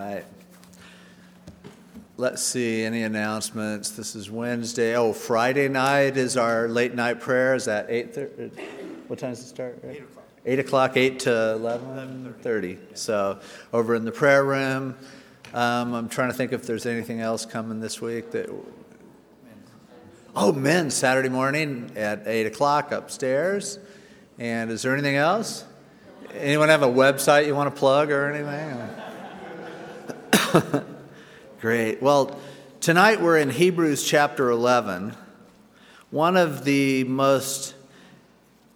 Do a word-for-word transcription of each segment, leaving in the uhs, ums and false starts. All right. Let's see, any announcements? This is Wednesday. Oh, Friday night is our late night prayer. Is that eight thirty? What time does it start? Right? eight o'clock. eight o'clock, eight to eleven thirty. So over in the prayer room. Um, I'm trying to think if there's anything else coming this week. That Oh, men's Saturday morning at eight o'clock upstairs. And is there anything else? Anyone have a website you want to plug or anything? Great. Well, tonight we're in Hebrews chapter eleven. One of the most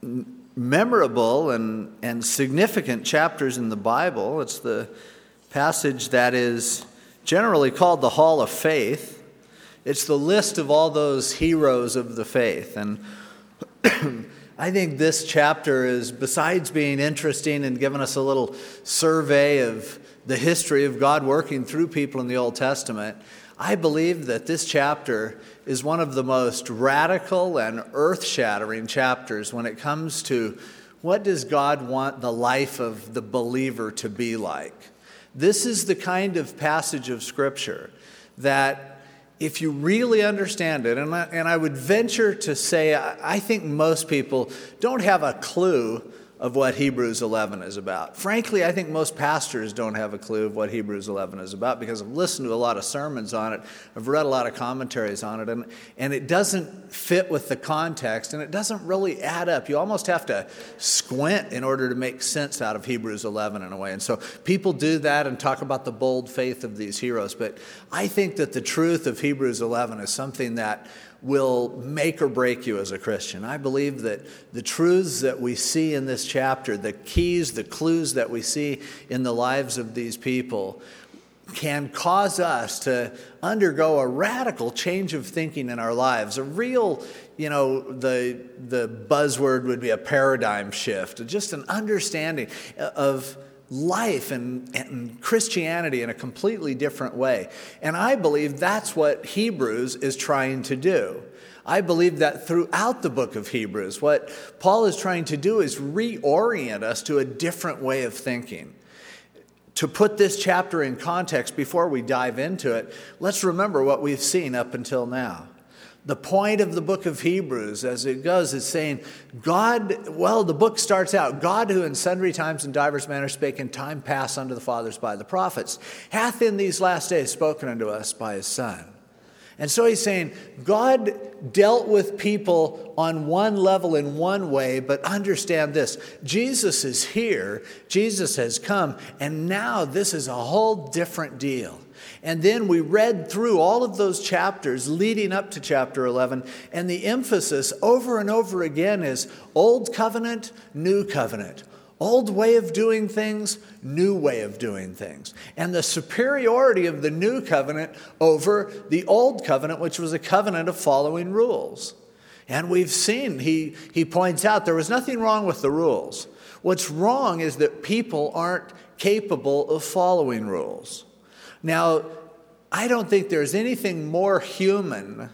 memorable and, and significant chapters in the Bible. It's the passage that is generally called the Hall of Faith. It's the list of all those heroes of the faith. And I think this chapter is, besides being interesting and giving us a little survey of the history of God working through people in the Old Testament, I believe that this chapter is one of the most radical and earth-shattering chapters when it comes to what does God want the life of the believer to be like. This is the kind of passage of Scripture that, if you really understand it, and I, and I would venture to say, I, I think most people don't have a clue of what Hebrews eleven is about. Frankly, I think most pastors don't have a clue of what Hebrews eleven is about because I've listened to a lot of sermons on it, I've read a lot of commentaries on it, and, and it doesn't fit with the context, and it doesn't really add up. You almost have to squint in order to make sense out of Hebrews eleven in a way. And so people do that and talk about the bold faith of these heroes, but I think that the truth of Hebrews eleven is something that will make or break you as a Christian. I believe that the truths that we see in this chapter, the keys, the clues that we see in the lives of these people can cause us to undergo a radical change of thinking in our lives. A real, you know, the the buzzword would be a paradigm shift, just an understanding of life and, and Christianity in a completely different way. And I believe that's what Hebrews is trying to do. I believe that throughout the book of Hebrews, what Paul is trying to do is reorient us to a different way of thinking. To put this chapter in context before we dive into it, let's remember what we've seen up until now. The point of the book of Hebrews as it goes is saying, God, well, the book starts out, God who in sundry times and divers manners spake in time past unto the fathers by the prophets, hath in these last days spoken unto us by his Son. And so he's saying, God dealt with people on one level in one way, but understand this, Jesus is here, Jesus has come, and now this is a whole different deal. And then we read through all of those chapters leading up to chapter eleven, and the emphasis over and over again is Old Covenant, New Covenant. Old way of doing things, new way of doing things. And the superiority of the New Covenant over the Old Covenant, which was a covenant of following rules. And we've seen, he, he points out, there was nothing wrong with the rules. What's wrong is that people aren't capable of following rules. Now, I don't think there's anything more human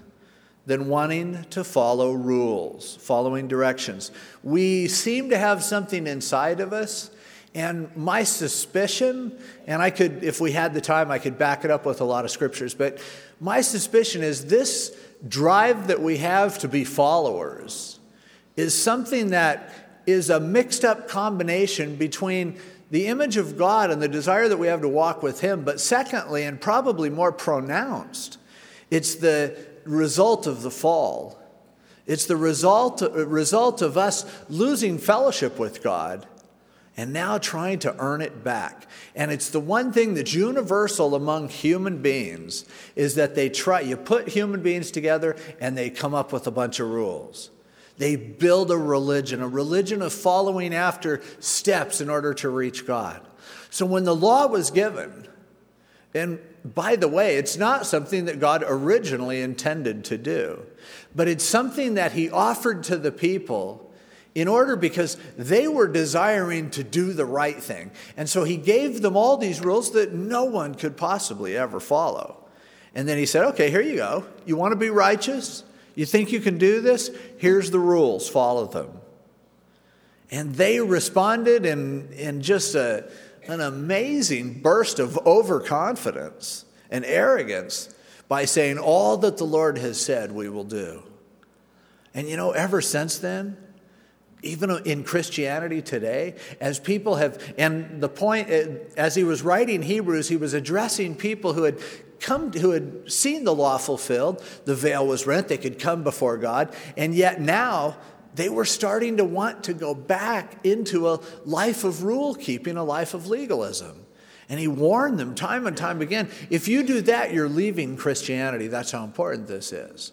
than wanting to follow rules, following directions. We seem to have something inside of us, and my suspicion, and I could, if we had the time, I could back it up with a lot of scriptures, but my suspicion is this drive that we have to be followers is something that is a mixed up combination between the image of God and the desire that we have to walk with him, but secondly, and probably more pronounced, it's the result of the fall. It's the result, result of us losing fellowship with God and now trying to earn it back. And it's the one thing that's universal among human beings is that they try, you put human beings together and they come up with a bunch of rules. They build a religion, a religion of following after steps in order to reach God. So when the law was given, and by the way, it's not something that God originally intended to do, but it's something that he offered to the people in order because they were desiring to do the right thing. And so he gave them all these rules that no one could possibly ever follow. And then he said, okay, here you go. You want to be righteous? You think you can do this? Here's the rules. Follow them. And they responded in, in just a, an amazing burst of overconfidence and arrogance by saying, all that the Lord has said we will do. And you know, ever since then, even in Christianity today, as people have, and the point, as he was writing Hebrews, he was addressing people who had come, who had seen the law fulfilled, the veil was rent, they could come before God, and yet now they were starting to want to go back into a life of rule keeping, a life of legalism. And he warned them time and time again, if you do that, you're leaving Christianity. That's how important this is.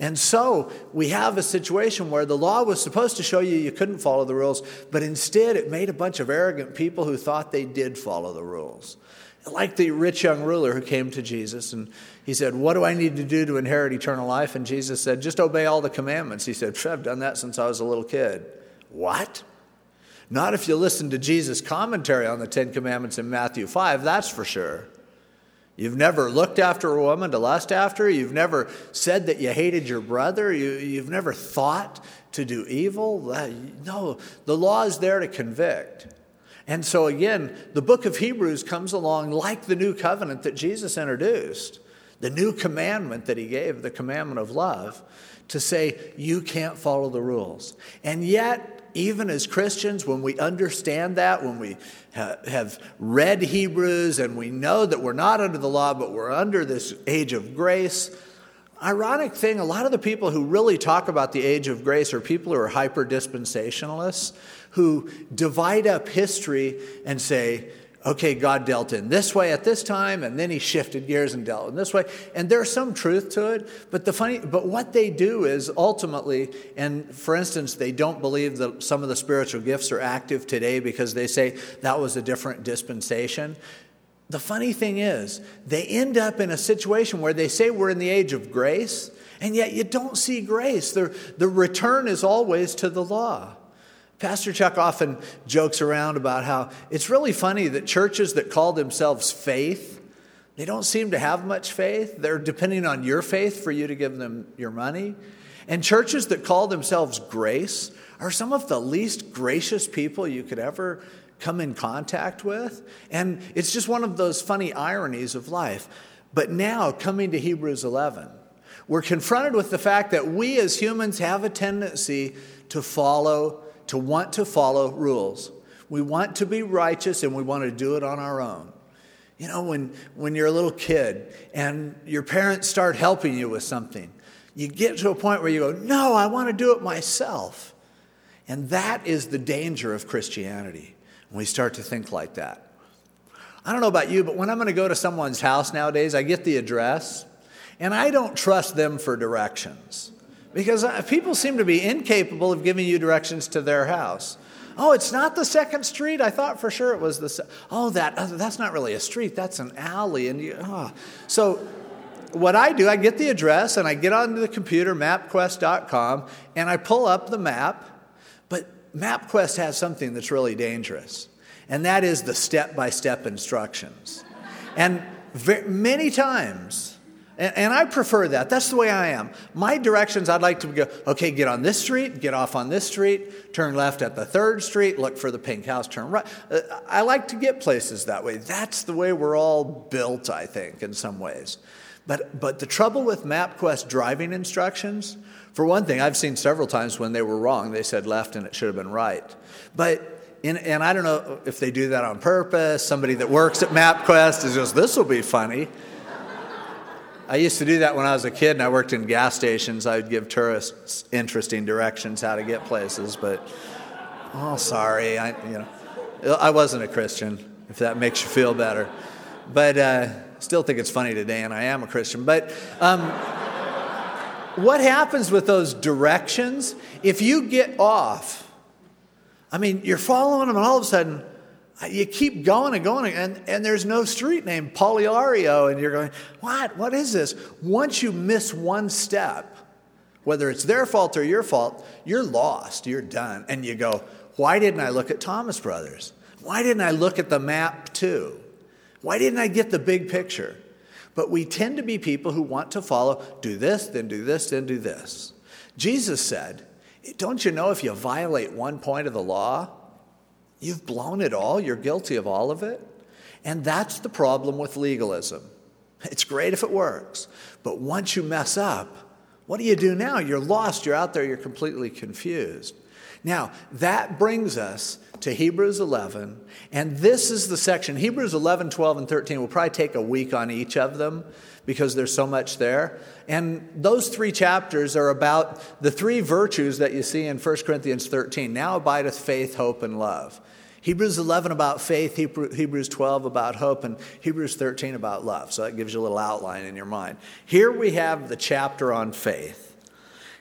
And so we have a situation where the law was supposed to show you you couldn't follow the rules, but instead it made a bunch of arrogant people who thought they did follow the rules. Like the rich young ruler who came to Jesus and he said, what do I need to do to inherit eternal life? And Jesus said, just obey all the commandments. He said, I've done that since I was a little kid. What? Not if you listen to Jesus' commentary on the Ten Commandments in Matthew five, that's for sure. You've never looked after a woman to lust after her. You've never said that you hated your brother. You, you've never thought to do evil. No, the law is there to convict. And so again, the book of Hebrews comes along like the new covenant that Jesus introduced, the new commandment that he gave, the commandment of love, to say you can't follow the rules. And yet, even as Christians, when we understand that, when we ha- have read Hebrews and we know that we're not under the law, but we're under this age of grace, ironic thing, a lot of the people who really talk about the age of grace are people who are hyper-dispensationalists, who divide up history and say, okay, God dealt in this way at this time, and then he shifted gears and dealt in this way. And there's some truth to it, but the funny, but what they do is ultimately, and for instance, they don't believe that some of the spiritual gifts are active today because they say that was a different dispensation. The funny thing is, they end up in a situation where they say we're in the age of grace, and yet you don't see grace. The, the return is always to the law. Pastor Chuck often jokes around about how it's really funny that churches that call themselves faith, they don't seem to have much faith. They're depending on your faith for you to give them your money. And churches that call themselves grace are some of the least gracious people you could ever come in contact with. And it's just one of those funny ironies of life. But now, coming to Hebrews eleven, we're confronted with the fact that we as humans have a tendency to follow to want to follow rules. We want to be righteous and we want to do it on our own. You know, when, when you're a little kid and your parents start helping you with something, you get to a point where you go, no, I want to do it myself. And that is the danger of Christianity when we start to think like that. I don't know about you, but when I'm going to go to someone's house nowadays, I get the address and I don't trust them for directions. Because people seem to be incapable of giving you directions to their house. Oh, it's not the second street. I thought for sure it was the. Se- oh, that that's not really a street. That's an alley. And you, oh. So, what I do, I get the address and I get onto the computer, map quest dot com, and I pull up the map. But MapQuest has something that's really dangerous, and that is the step-by-step instructions. And very, many times. And I prefer that. That's the way I am. My directions, I'd like to go, okay, get on this street, get off on this street, turn left at the third street, look for the pink house, turn right. I like to get places that way. That's the way we're all built, I think, in some ways. But but the trouble with MapQuest driving instructions, for one thing, I've seen several times when they were wrong. They said left and it should have been right. But in, and I don't know if they do that on purpose. Somebody that works at MapQuest is just, this will be funny. I used to do that when I was a kid and I worked in gas stations. I would give tourists interesting directions how to get places, but, oh, sorry. I, you know, I wasn't a Christian, if that makes you feel better. But I uh, still think it's funny today, and I am a Christian. But um, what happens with those directions? If you get off, I mean, you're following them, and all of a sudden, you keep going and going, and, and there's no street named Poliario, and you're going, what? What is this? Once you miss one step, whether it's their fault or your fault, you're lost, you're done. And you go, why didn't I look at Thomas Brothers? Why didn't I look at the map too? Why didn't I get the big picture? But we tend to be people who want to follow, do this, then do this, then do this. Jesus said, don't you know if you violate one point of the law, You've blown it all. You're guilty of all of it. And that's the problem with legalism. It's great if it works. But once you mess up, what do you do now? You're lost. You're out there. You're completely confused. Now, that brings us to Hebrews eleven. And this is the section. Hebrews eleven, twelve, and thirteen will probably take a week on each of them because there's so much there. And those three chapters are about the three virtues that you see in First Corinthians thirteen. Now abideth faith, hope, and love. Hebrews eleven about faith, Hebrews twelve about hope, and Hebrews thirteen about love. So that gives you a little outline in your mind. Here we have the chapter on faith.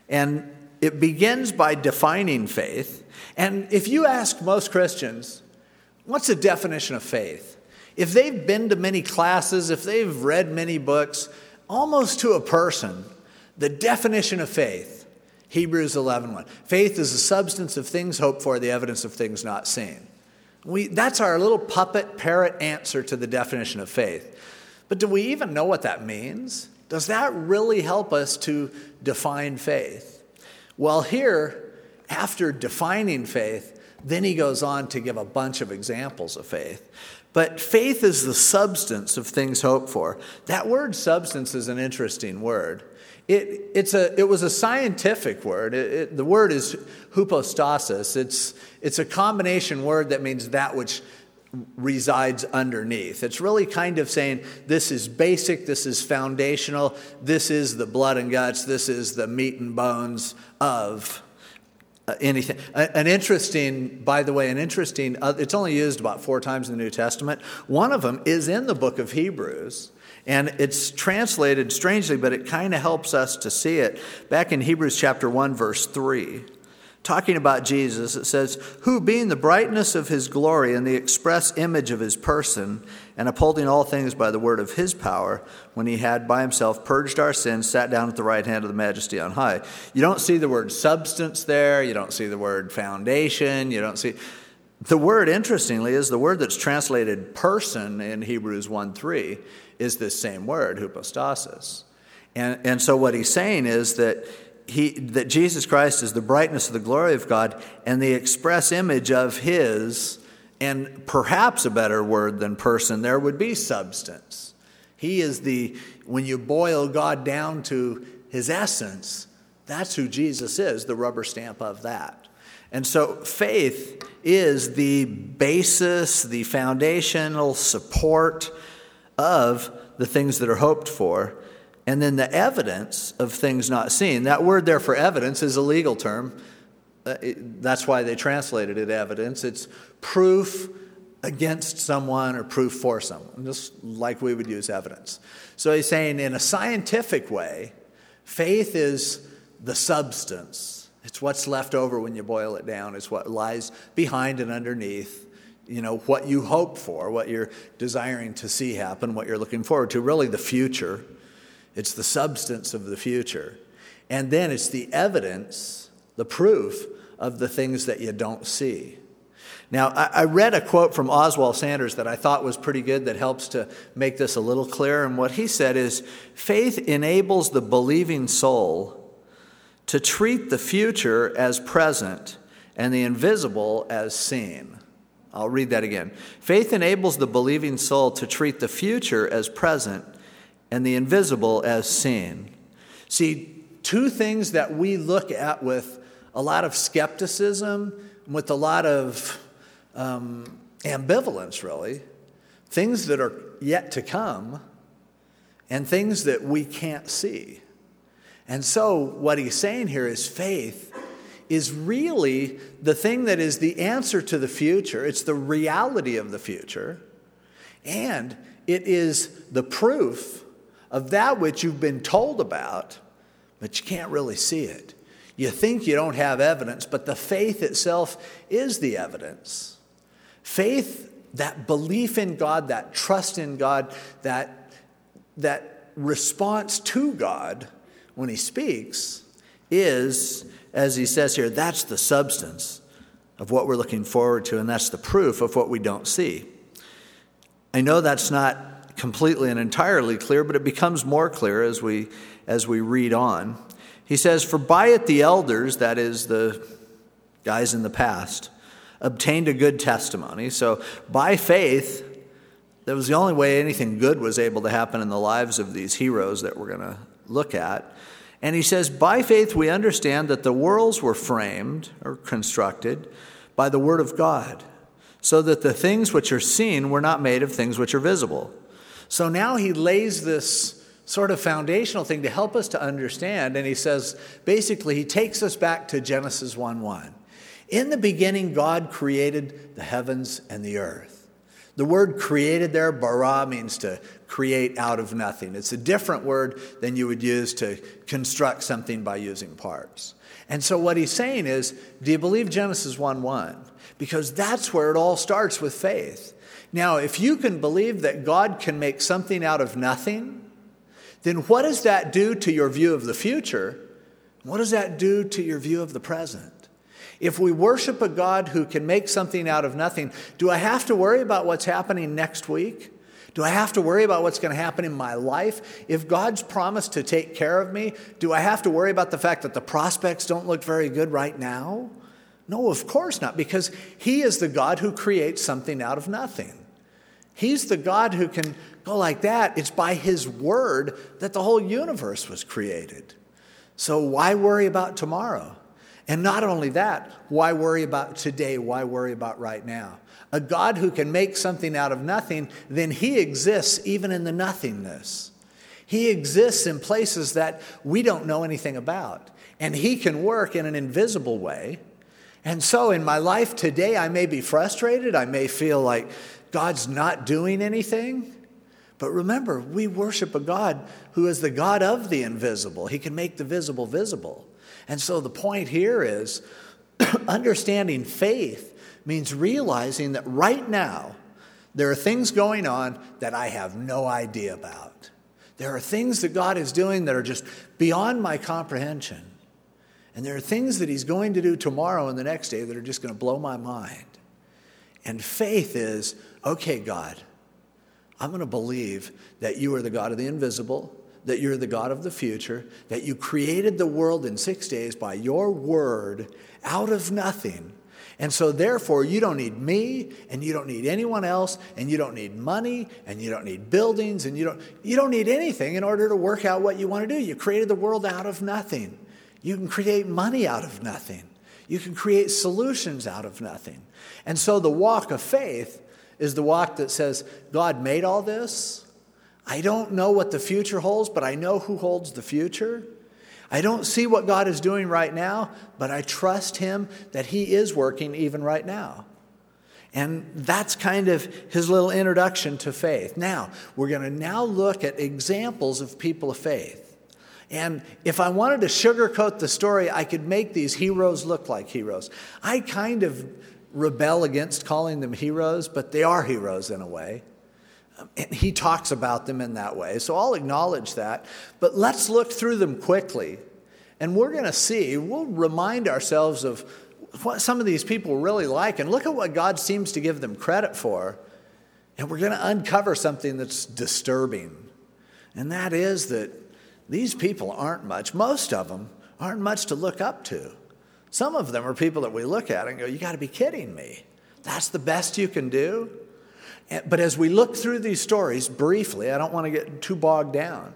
And it begins by defining faith. And if you ask most Christians, what's the definition of faith? If they've been to many classes, if they've read many books, almost to a person, the definition of faith, Hebrews eleven one. Faith is the substance of things hoped for, the evidence of things not seen. We, that's our little puppet parrot answer to the definition of faith. But do we even know what that means? Does that really help us to define faith? Well, here, after defining faith, then he goes on to give a bunch of examples of faith. But faith is the substance of things hoped for. That word substance is an interesting word. It, it's a, it was a scientific word. It, it, the word is hypostasis. It's, it's a combination word that means that which resides underneath. It's really kind of saying this is basic, this is foundational, this is the blood and guts, this is the meat and bones of Uh, anything. An interesting, by the way, an interesting, uh, it's only used about four times in the New Testament. One of them is in the book of Hebrews, and it's translated strangely, but it kind of helps us to see it. Back in Hebrews chapter one, verse three, talking about Jesus, it says, who being the brightness of his glory and the express image of his person, and upholding all things by the word of his power, when he had by himself purged our sins, sat down at the right hand of the majesty on high. You don't see the word substance there. You don't see the word foundation. You don't see... The word, interestingly, is the word that's translated person in Hebrews one three is this same word, hypostasis. And, and so what he's saying is that he that Jesus Christ is the brightness of the glory of God and the express image of his... And perhaps a better word than person there would be substance. He is the, when you boil God down to his essence, that's who Jesus is, the rubber stamp of that. And so faith is the basis, the foundational support of the things that are hoped for. And then the evidence of things not seen. That word there for evidence is a legal term. That's why they translated it evidence. It's proof against someone or proof for someone, just like we would use evidence. So he's saying in a scientific way, faith is the substance. It's what's left over when you boil it down. It's what lies behind and underneath, you know, what you hope for, what you're desiring to see happen, what you're looking forward to, really the future. It's the substance of the future. And then it's the evidence, the proof of the things that you don't see. Now, I read a quote from Oswald Sanders that I thought was pretty good that helps to make this a little clearer. And what he said is, faith enables the believing soul to treat the future as present and the invisible as seen. I'll read that again. Faith enables the believing soul to treat the future as present and the invisible as seen. See, two things that we look at with a lot of skepticism, with a lot of um, ambivalence, really, things that are yet to come and things that we can't see. And so what he's saying here is faith is really the thing that is the answer to the future. It's the reality of the future, and it is the proof of that which you've been told about, but you can't really see it. You think you don't have evidence, but the faith itself is the evidence. Faith, that belief in God, that trust in God, that, that response to God when he speaks is, as he says here, that's the substance of what we're looking forward to, and that's the proof of what we don't see. I know that's not completely and entirely clear, but it becomes more clear as we as we read on. He says, for by it the elders, that is the guys in the past, obtained a good testimony. So by faith, that was the only way anything good was able to happen in the lives of these heroes that we're going to look at. And he says, by faith we understand that the worlds were framed or constructed by the word of God, so that the things which are seen were not made of things which are visible. So now he lays this sort of foundational thing to help us to understand. And he says, basically, he takes us back to Genesis one one. In the beginning, God created the heavens and the earth. The word created there, bara, means to create out of nothing. It's a different word than you would use to construct something by using parts. And so what he's saying is, do you believe Genesis one one? Because that's where it all starts with faith. Now, if you can believe that God can make something out of nothing, then what does that do to your view of the future? What does that do to your view of the present? If we worship a God who can make something out of nothing, do I have to worry about what's happening next week? Do I have to worry about what's going to happen in my life? If God's promised to take care of me, do I have to worry about the fact that the prospects don't look very good right now? No, of course not, because he is the God who creates something out of nothing. He's the God who can go like that. It's by his word that the whole universe was created. So why worry about tomorrow? And not only that, why worry about today? Why worry about right now? A God who can make something out of nothing, then he exists even in the nothingness. He exists in places that we don't know anything about. And he can work in an invisible way. And so in my life today, I may be frustrated. I may feel like God's not doing anything. But remember, we worship a God who is the God of the invisible. He can make the visible visible. And so the point here is understanding faith means realizing that right now there are things going on that I have no idea about. There are things that God is doing that are just beyond my comprehension. And there are things that he's going to do tomorrow and the next day that are just going to blow my mind. And faith is, okay, God, I'm going to believe that you are the God of the invisible, that you're the God of the future, that you created the world in six days by your word out of nothing. And so therefore, you don't need me, and you don't need anyone else, and you don't need money, and you don't need buildings, and you don't, you don't need anything in order to work out what you want to do. You created the world out of nothing. You can create money out of nothing. You can create solutions out of nothing. And so the walk of faith is the walk that says, God made all this. I don't know what the future holds, but I know who holds the future. I don't see what God is doing right now, but I trust him that he is working even right now. And that's kind of his little introduction to faith. Now, we're going to now look at examples of people of faith. And if I wanted to sugarcoat the story, I could make these heroes look like heroes. I kind of rebel against calling them heroes, but they are heroes in a way. And he talks about them in that way. So I'll acknowledge that. But let's look through them quickly. And we're going to see, we'll remind ourselves of what some of these people really like. And look at what God seems to give them credit for. And we're going to uncover something that's disturbing. And that is that these people aren't much. Most of them aren't much to look up to. Some of them are people that we look at and go, you got to be kidding me. That's the best you can do? But as we look through these stories briefly, I don't want to get too bogged down.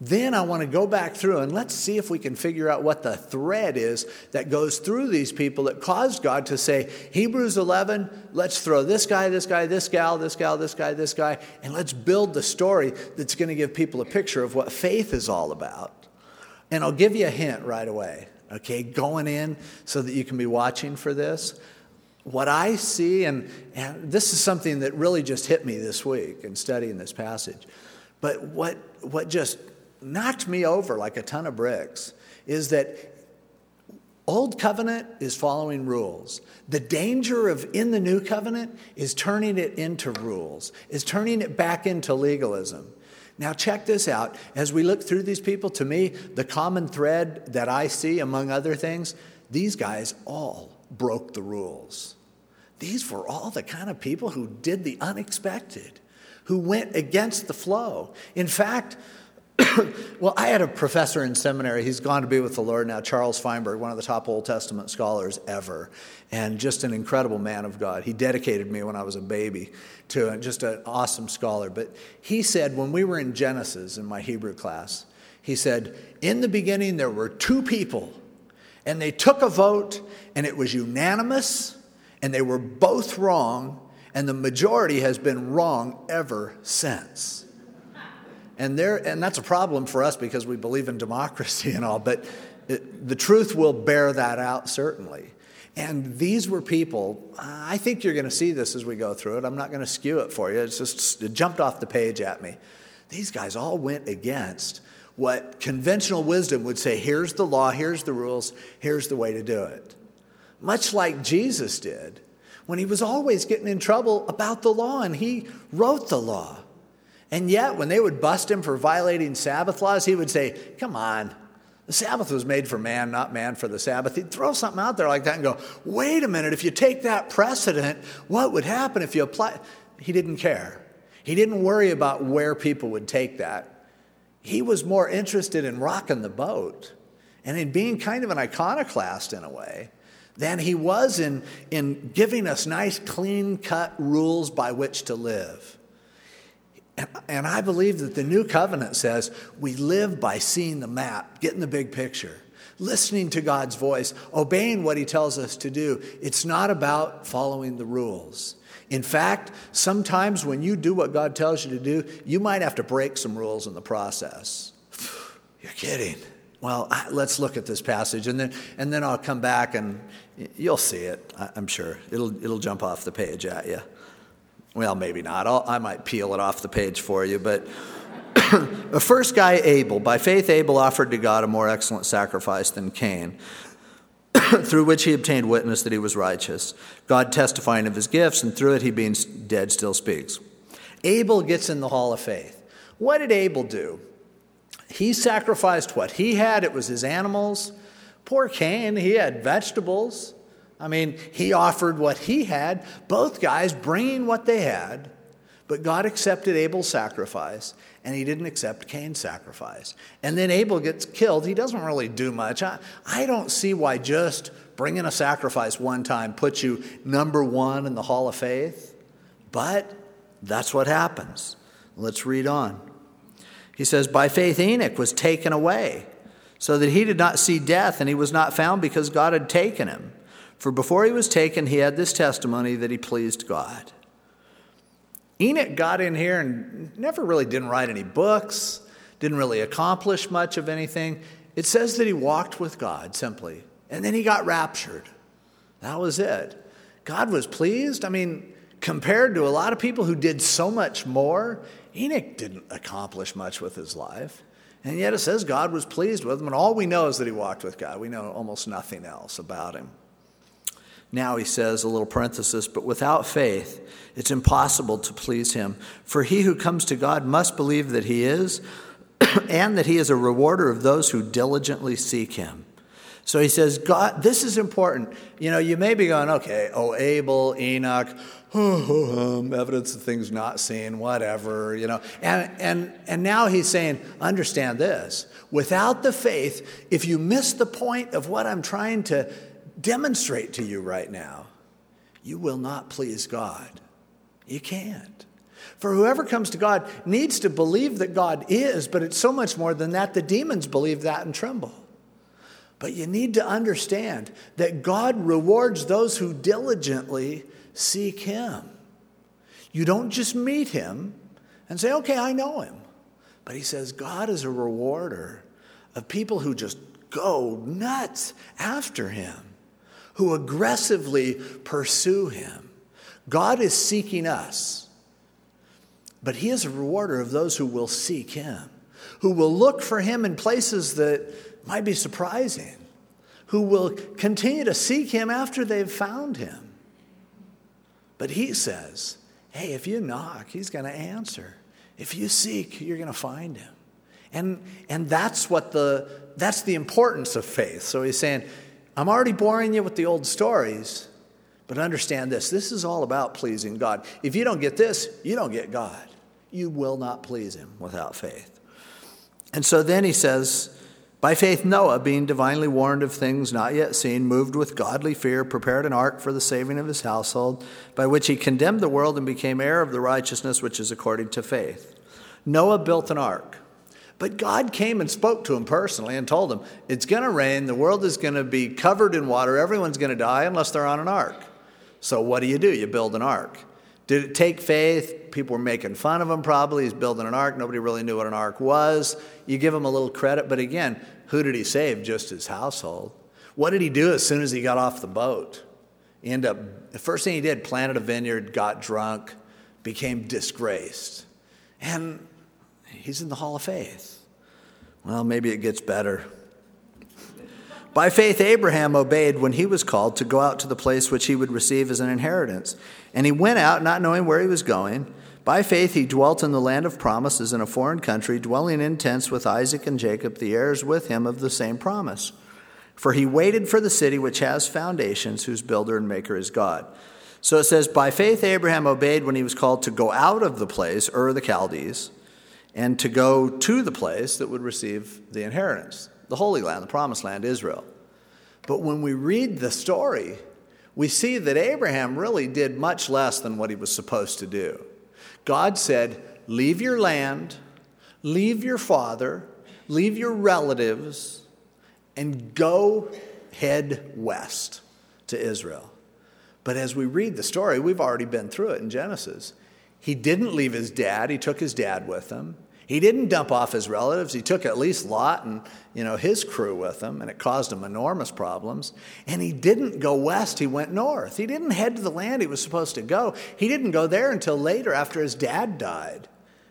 Then I want to go back through and let's see if we can figure out what the thread is that goes through these people that caused God to say, Hebrews eleven, let's throw this guy, this guy, this gal, this gal, this guy, this guy, and let's build the story that's going to give people a picture of what faith is all about. And I'll give you a hint right away, okay, going in so that you can be watching for this. What I see, and, and this is something that really just hit me this week in studying this passage, but what what just knocked me over like a ton of bricks is that Old Covenant is following rules. The danger of in the New Covenant is turning it into rules, is turning it back into legalism. Now check this out. As we look through these people, to me, the common thread that I see, among other things, these guys all broke the rules. These were all the kind of people who did the unexpected, who went against the flow. In fact, Well, I had a professor in seminary. He's gone to be with the Lord now, Charles Feinberg, one of the top Old Testament scholars ever, and just an incredible man of God. He dedicated me when I was a baby to just an awesome scholar. But he said, when we were in Genesis in my Hebrew class, he said, in the beginning there were two people, and they took a vote, and it was unanimous, and they were both wrong, and the majority has been wrong ever since. And there, and that's a problem for us because we believe in democracy and all, but it, the truth will bear that out, certainly. And these were people, I think you're going to see this as we go through it. I'm not going to skew it for you. It's just, it jumped off the page at me. These guys all went against what conventional wisdom would say, here's the law, here's the rules, here's the way to do it. Much like Jesus did when he was always getting in trouble about the law, and he wrote the law. And yet, when they would bust him for violating Sabbath laws, he would say, come on, the Sabbath was made for man, not man for the Sabbath. He'd throw something out there like that and go, wait a minute, if you take that precedent, what would happen if you apply? He didn't care. He didn't worry about where people would take that. He was more interested in rocking the boat and in being kind of an iconoclast in a way than he was in, in giving us nice, clean-cut rules by which to live. And I believe that the new covenant says we live by seeing the map, getting the big picture, listening to God's voice, obeying what he tells us to do. It's not about following the rules. In fact, sometimes when you do what God tells you to do, you might have to break some rules in the process. You're kidding. Well, let's look at this passage, and then and then I'll come back, and you'll see it, I'm sure. It'll it'll jump off the page at you. Well, maybe not. I'll, I might peel it off the page for you. But the first guy, Abel, by faith, Abel offered to God a more excellent sacrifice than Cain, through which he obtained witness that he was righteous, God testifying of his gifts, and through it he, being dead, still speaks. Abel gets in the hall of faith. What did Abel do? He sacrificed what he had. It was his animals. Poor Cain, he had vegetables. I mean, he offered what he had, both guys bringing what they had, but God accepted Abel's sacrifice, and he didn't accept Cain's sacrifice. And then Abel gets killed. He doesn't really do much. I, I don't see why just bringing a sacrifice one time puts you number one in the hall of faith, but that's what happens. Let's read on. He says, by faith Enoch was taken away, so that he did not see death, and he was not found because God had taken him. For before he was taken, he had this testimony that he pleased God. Enoch got in here and never really didn't write any books, didn't really accomplish much of anything. It says that he walked with God, simply. And then he got raptured. That was it. God was pleased. I mean, compared to a lot of people who did so much more, Enoch didn't accomplish much with his life. And yet it says God was pleased with him. And all we know is that he walked with God. We know almost nothing else about him. Now he says, a little parenthesis, but without faith, it's impossible to please him. For he who comes to God must believe that he is, and that he is a rewarder of those who diligently seek him. So he says, God, this is important. You know, you may be going, okay, oh, Abel, Enoch, oh, oh, um, evidence of things not seen, whatever, you know. And, and, and now he's saying, understand this. Without the faith, if you miss the point of what I'm trying to demonstrate to you right now, you will not please God. You can't. For whoever comes to God needs to believe that God is, but it's so much more than that. The demons believe that and tremble. But you need to understand that God rewards those who diligently seek him. You don't just meet him and say, okay, I know him. But he says God is a rewarder of people who just go nuts after him, who aggressively pursue him. God is seeking us, but he is a rewarder of those who will seek him, who will look for him in places that might be surprising, who will continue to seek him after they've found him. But he says, hey, if you knock, he's going to answer. If you seek, you're going to find him. And, and that's what the, that's the importance of faith. So he's saying, I'm already boring you with the old stories, but understand this. This is all about pleasing God. If you don't get this, you don't get God. You will not please him without faith. And so then he says, by faith Noah, being divinely warned of things not yet seen, moved with godly fear, prepared an ark for the saving of his household, by which he condemned the world and became heir of the righteousness which is according to faith. Noah built an ark. But God came and spoke to him personally and told him, it's going to rain, the world is going to be covered in water, everyone's going to die unless they're on an ark. So what do you do? You build an ark. Did it take faith? People were making fun of him probably. He's building an ark. Nobody really knew what an ark was. You give him a little credit. But again, who did he save? Just his household. What did he do as soon as he got off the boat? He ended up, the first thing he did, planted a vineyard, got drunk, became disgraced. And he's in the hall of faith. Well, maybe it gets better. By faith, Abraham obeyed when he was called to go out to the place which he would receive as an inheritance. And he went out, not knowing where he was going. By faith, he dwelt in the land of promises in a foreign country, dwelling in tents with Isaac and Jacob, the heirs with him of the same promise. For he waited for the city which has foundations, whose builder and maker is God. So it says, by faith, Abraham obeyed when he was called to go out of the place, Ur the Chaldees, and to go to the place that would receive the inheritance. The Holy Land, the Promised Land, Israel. But when we read the story, we see that Abraham really did much less than what he was supposed to do. God said, leave your land, leave your father, leave your relatives, and go head west to Israel. But as we read the story, we've already been through it in Genesis. He didn't leave his dad. He took his dad with him. He didn't dump off his relatives. He took at least Lot and, you know, his crew with him, and it caused him enormous problems. And he didn't go west. He went north. He didn't head to the land he was supposed to go. He didn't go there until later after his dad died.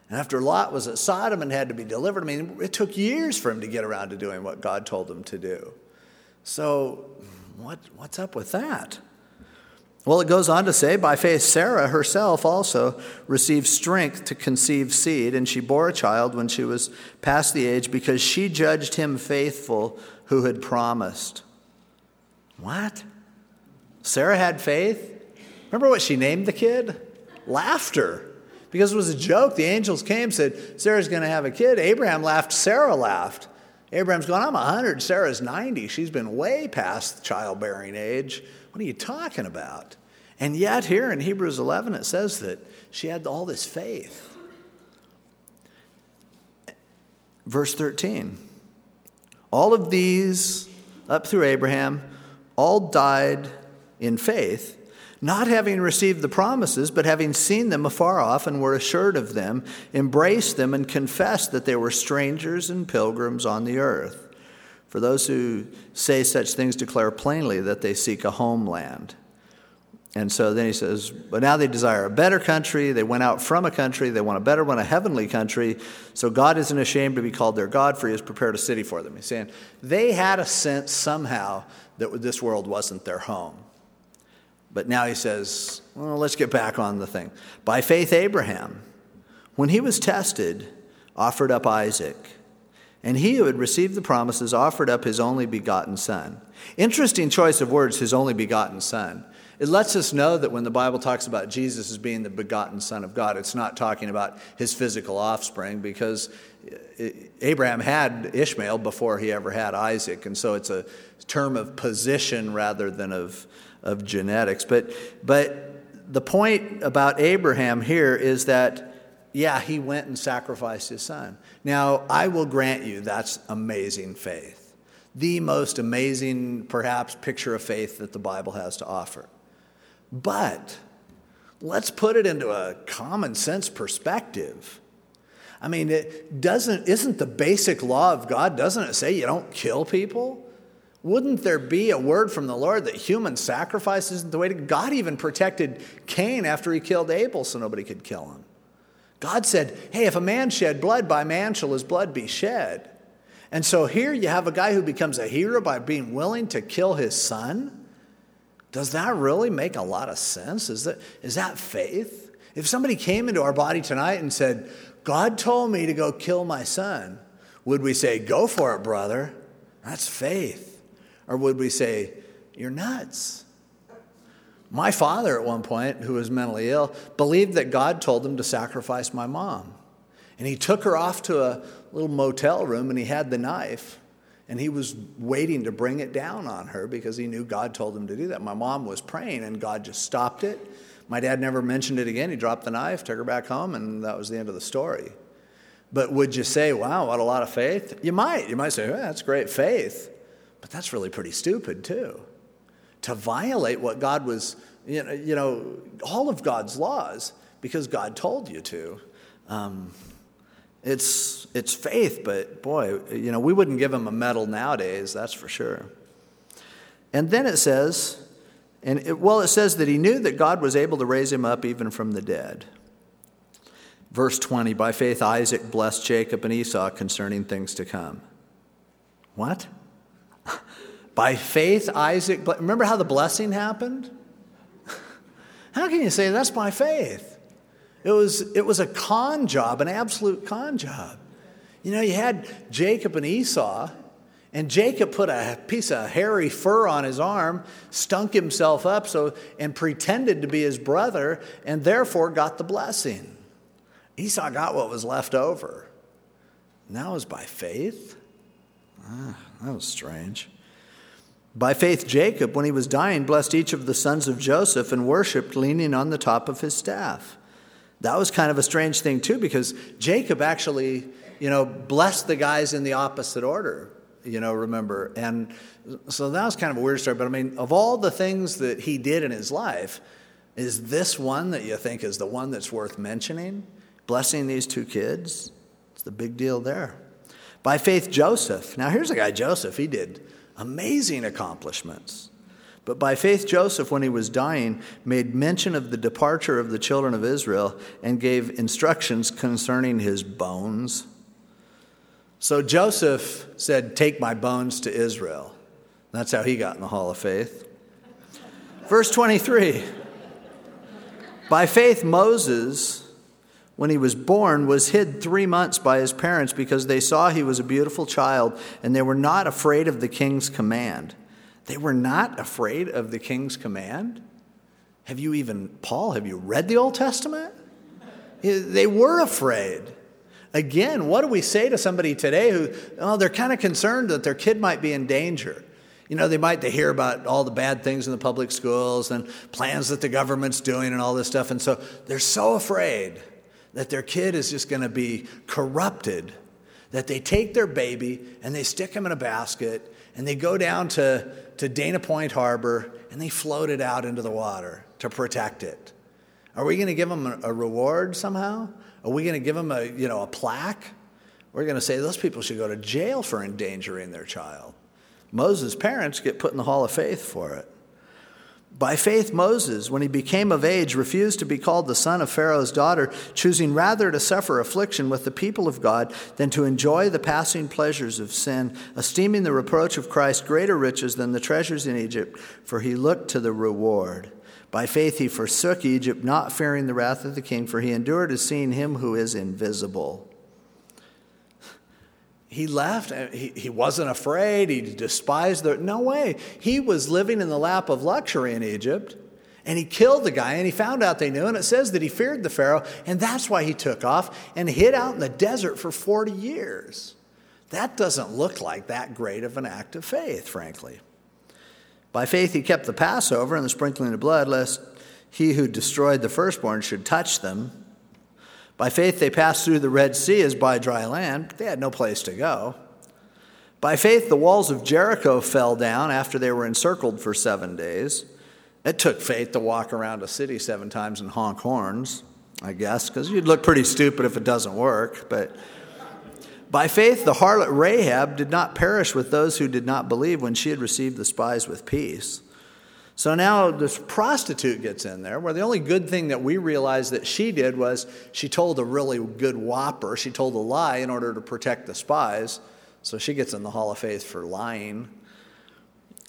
And after Lot was at Sodom and had to be delivered, I mean, it took years for him to get around to doing what God told him to do. So what what's up with that? Well, it goes on to say, by faith, Sarah herself also received strength to conceive seed, and she bore a child when she was past the age, because she judged him faithful who had promised. What? Sarah had faith? Remember what she named the kid? Laughter. Because it was a joke. The angels came and said, Sarah's going to have a kid. Abraham laughed. Sarah laughed. Abraham's going, I'm one hundred. Sarah's ninety. She's been way past childbearing age. What are you talking about? And yet here in Hebrews eleven, it says that she had all this faith. Verse thirteen. All of these, up through Abraham, all died in faith, not having received the promises, but having seen them afar off and were assured of them, embraced them, and confessed that they were strangers and pilgrims on the earth. For those who say such things declare plainly that they seek a homeland. And so then he says, but now they desire a better country. They went out from a country. They want a better one, a heavenly country. So God isn't ashamed to be called their God, for he has prepared a city for them. He's saying they had a sense somehow that this world wasn't their home. But now he says, well, let's get back on the thing. By faith, Abraham, when he was tested, offered up Isaac. And he who had received the promises offered up his only begotten son. Interesting choice of words, his only begotten son. It lets us know that when the Bible talks about Jesus as being the begotten son of God, it's not talking about his physical offspring, because Abraham had Ishmael before he ever had Isaac. And so it's a term of position rather than of, of genetics. But, but the point about Abraham here is that, yeah, he went and sacrificed his son. Now, I will grant you that's amazing faith. The most amazing, perhaps, picture of faith that the Bible has to offer. But let's put it into a common sense perspective. I mean, it doesn't, isn't the basic law of God, doesn't it say you don't kill people? Wouldn't there be a word from the Lord that human sacrifice isn't the way to go? God even protected Cain after he killed Abel so nobody could kill him. God said, hey, if a man shed blood, by man shall his blood be shed. And so here you have a guy who becomes a hero by being willing to kill his son. Does that really make a lot of sense? Is that, is that faith? If somebody came into our body tonight and said, God told me to go kill my son, would we say, go for it, brother? That's faith. Or would we say, you're nuts? My father at one point, who was mentally ill, believed that God told him to sacrifice my mom. And he took her off to a little motel room, and he had the knife. And he was waiting to bring it down on her because he knew God told him to do that. My mom was praying, and God just stopped it. My dad never mentioned it again. He dropped the knife, took her back home, and that was the end of the story. But would you say, wow, what a lot of faith? You might. You might say, well, that's great faith. But that's really pretty stupid, too. To violate what God was, you know, you know all of God's laws because God told you to. Um, it's it's faith, but boy, you know, we wouldn't give him a medal nowadays, that's for sure. And then it says, and it, well, it says that he knew that God was able to raise him up even from the dead. Verse twenty, by faith Isaac blessed Jacob and Esau concerning things to come. What? By faith, Isaac, remember how the blessing happened? How can you say that's by faith? It was it was a con job, an absolute con job. You know, you had Jacob and Esau, and Jacob put a piece of hairy fur on his arm, stunk himself up so and pretended to be his brother, and therefore got the blessing. Esau got what was left over. And that was by faith? Ah, that was strange. By faith, Jacob, when he was dying, blessed each of the sons of Joseph and worshipped, leaning on the top of his staff. That was kind of a strange thing, too, because Jacob actually, you know, blessed the guys in the opposite order, you know, remember. And so that was kind of a weird story. But, I mean, of all the things that he did in his life, is this one that you think is the one that's worth mentioning? Blessing these two kids? It's the big deal there. By faith, Joseph. Now, here's a guy, Joseph. He did amazing accomplishments. But by faith, Joseph, when he was dying, made mention of the departure of the children of Israel and gave instructions concerning his bones. So Joseph said, take my bones to Israel. That's how he got in the Hall of Faith. Verse twenty-three. By faith, Moses, when he was born, was hid three months by his parents because they saw he was a beautiful child and they were not afraid of the king's command. They were not afraid of the king's command? Have you even, Paul, have you read the Old Testament? They were afraid. Again, what do we say to somebody today who, oh, they're kind of concerned that their kid might be in danger? You know, they might they hear about all the bad things in the public schools and plans that the government's doing and all this stuff. And so they're so afraid that their kid is just going to be corrupted, that they take their baby and they stick him in a basket and they go down to, to Dana Point Harbor and they float it out into the water to protect it. Are we going to give them a, a reward somehow? Are we going to give them a, you know, a plaque? We're going to say those people should go to jail for endangering their child. Moses' parents get put in the Hall of Faith for it. By faith, Moses, when he became of age, refused to be called the son of Pharaoh's daughter, choosing rather to suffer affliction with the people of God than to enjoy the passing pleasures of sin, esteeming the reproach of Christ greater riches than the treasures in Egypt, for he looked to the reward. By faith, he forsook Egypt, not fearing the wrath of the king, for he endured as seeing him who is invisible. He left. He, he wasn't afraid. He despised the... No way. He was living in the lap of luxury in Egypt, and he killed the guy, and he found out they knew, and it says that he feared the Pharaoh, and that's why he took off and hid out in the desert for forty years. That doesn't look like that great of an act of faith, frankly. By faith, he kept the Passover and the sprinkling of blood, lest he who destroyed the firstborn should touch them. By faith, they passed through the Red Sea as by dry land. They had no place to go. By faith, the walls of Jericho fell down after they were encircled for seven days. It took faith to walk around a city seven times and honk horns, I guess, because you'd look pretty stupid if it doesn't work. But by faith, the harlot Rahab did not perish with those who did not believe when she had received the spies with peace. So now this prostitute gets in there, where the only good thing that we realize that she did was she told a really good whopper. She told a lie in order to protect the spies. So she gets in the Hall of Faith for lying.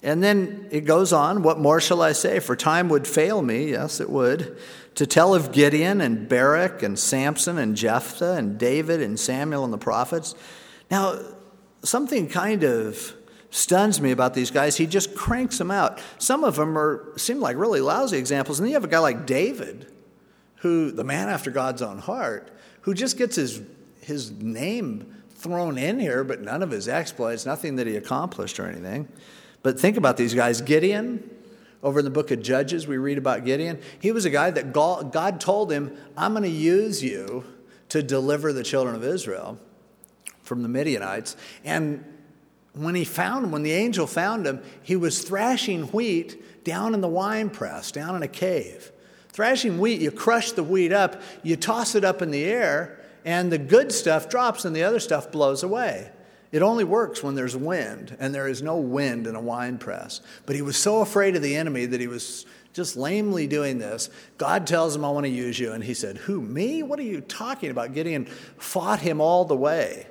And then it goes on, what more shall I say? For time would fail me, yes it would, to tell of Gideon and Barak and Samson and Jephthah and David and Samuel and the prophets. Now, something kind of stuns me about these guys. He just cranks them out. Some of them are seem like really lousy examples. And then you have a guy like David, who the man after God's own heart, who just gets his his name thrown in here, but none of his exploits, nothing that he accomplished or anything. But think about these guys. Gideon, over in the book of Judges, we read about Gideon. He was a guy that God told him, I'm going to use you to deliver the children of Israel from the Midianites. And when he found him, when the angel found him, he was thrashing wheat down in the wine press, down in a cave. Thrashing wheat, you crush the wheat up, you toss it up in the air, and the good stuff drops and the other stuff blows away. It only works when there's wind, and there is no wind in a wine press. But he was so afraid of the enemy that he was just lamely doing this. God tells him, I want to use you. And he said, who, me? What are you talking about? Gideon fought him all the way.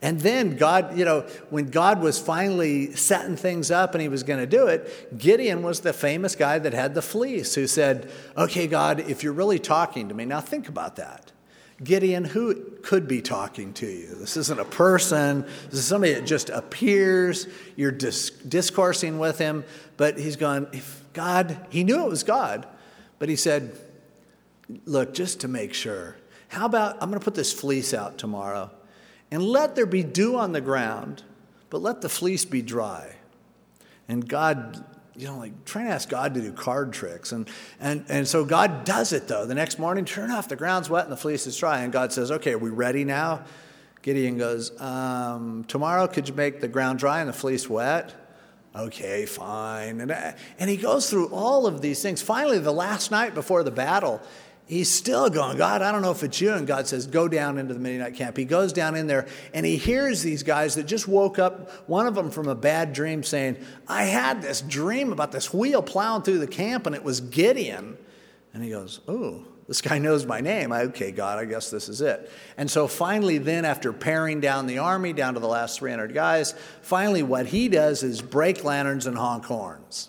And then God, you know, when God was finally setting things up and he was going to do it, Gideon was the famous guy that had the fleece who said, okay, God, if you're really talking to me, now think about that. Gideon, who could be talking to you? This isn't a person. This is somebody that just appears. You're dis- discoursing with him. But he's gone, if God, he knew it was God. But he said, look, just to make sure, how about I'm going to put this fleece out tomorrow? And let there be dew on the ground, but let the fleece be dry. And God, you know, like trying to ask God to do card tricks. And and and so God does it, though. The next morning, turn off, the ground's wet and the fleece is dry. And God says, okay, are we ready now? Gideon goes, um, tomorrow could you make the ground dry and the fleece wet? Okay, fine. And, and he goes through all of these things. Finally, the last night before the battle, he's still going, God, I don't know if it's you. And God says, go down into the Midianite camp. He goes down in there, and he hears these guys that just woke up, one of them from a bad dream, saying, I had this dream about this wheel plowing through the camp, and it was Gideon. And he goes, oh, this guy knows my name. I, okay, God, I guess this is it. And so finally then, after paring down the army down to the last three hundred guys, finally what he does is break lanterns and honk horns.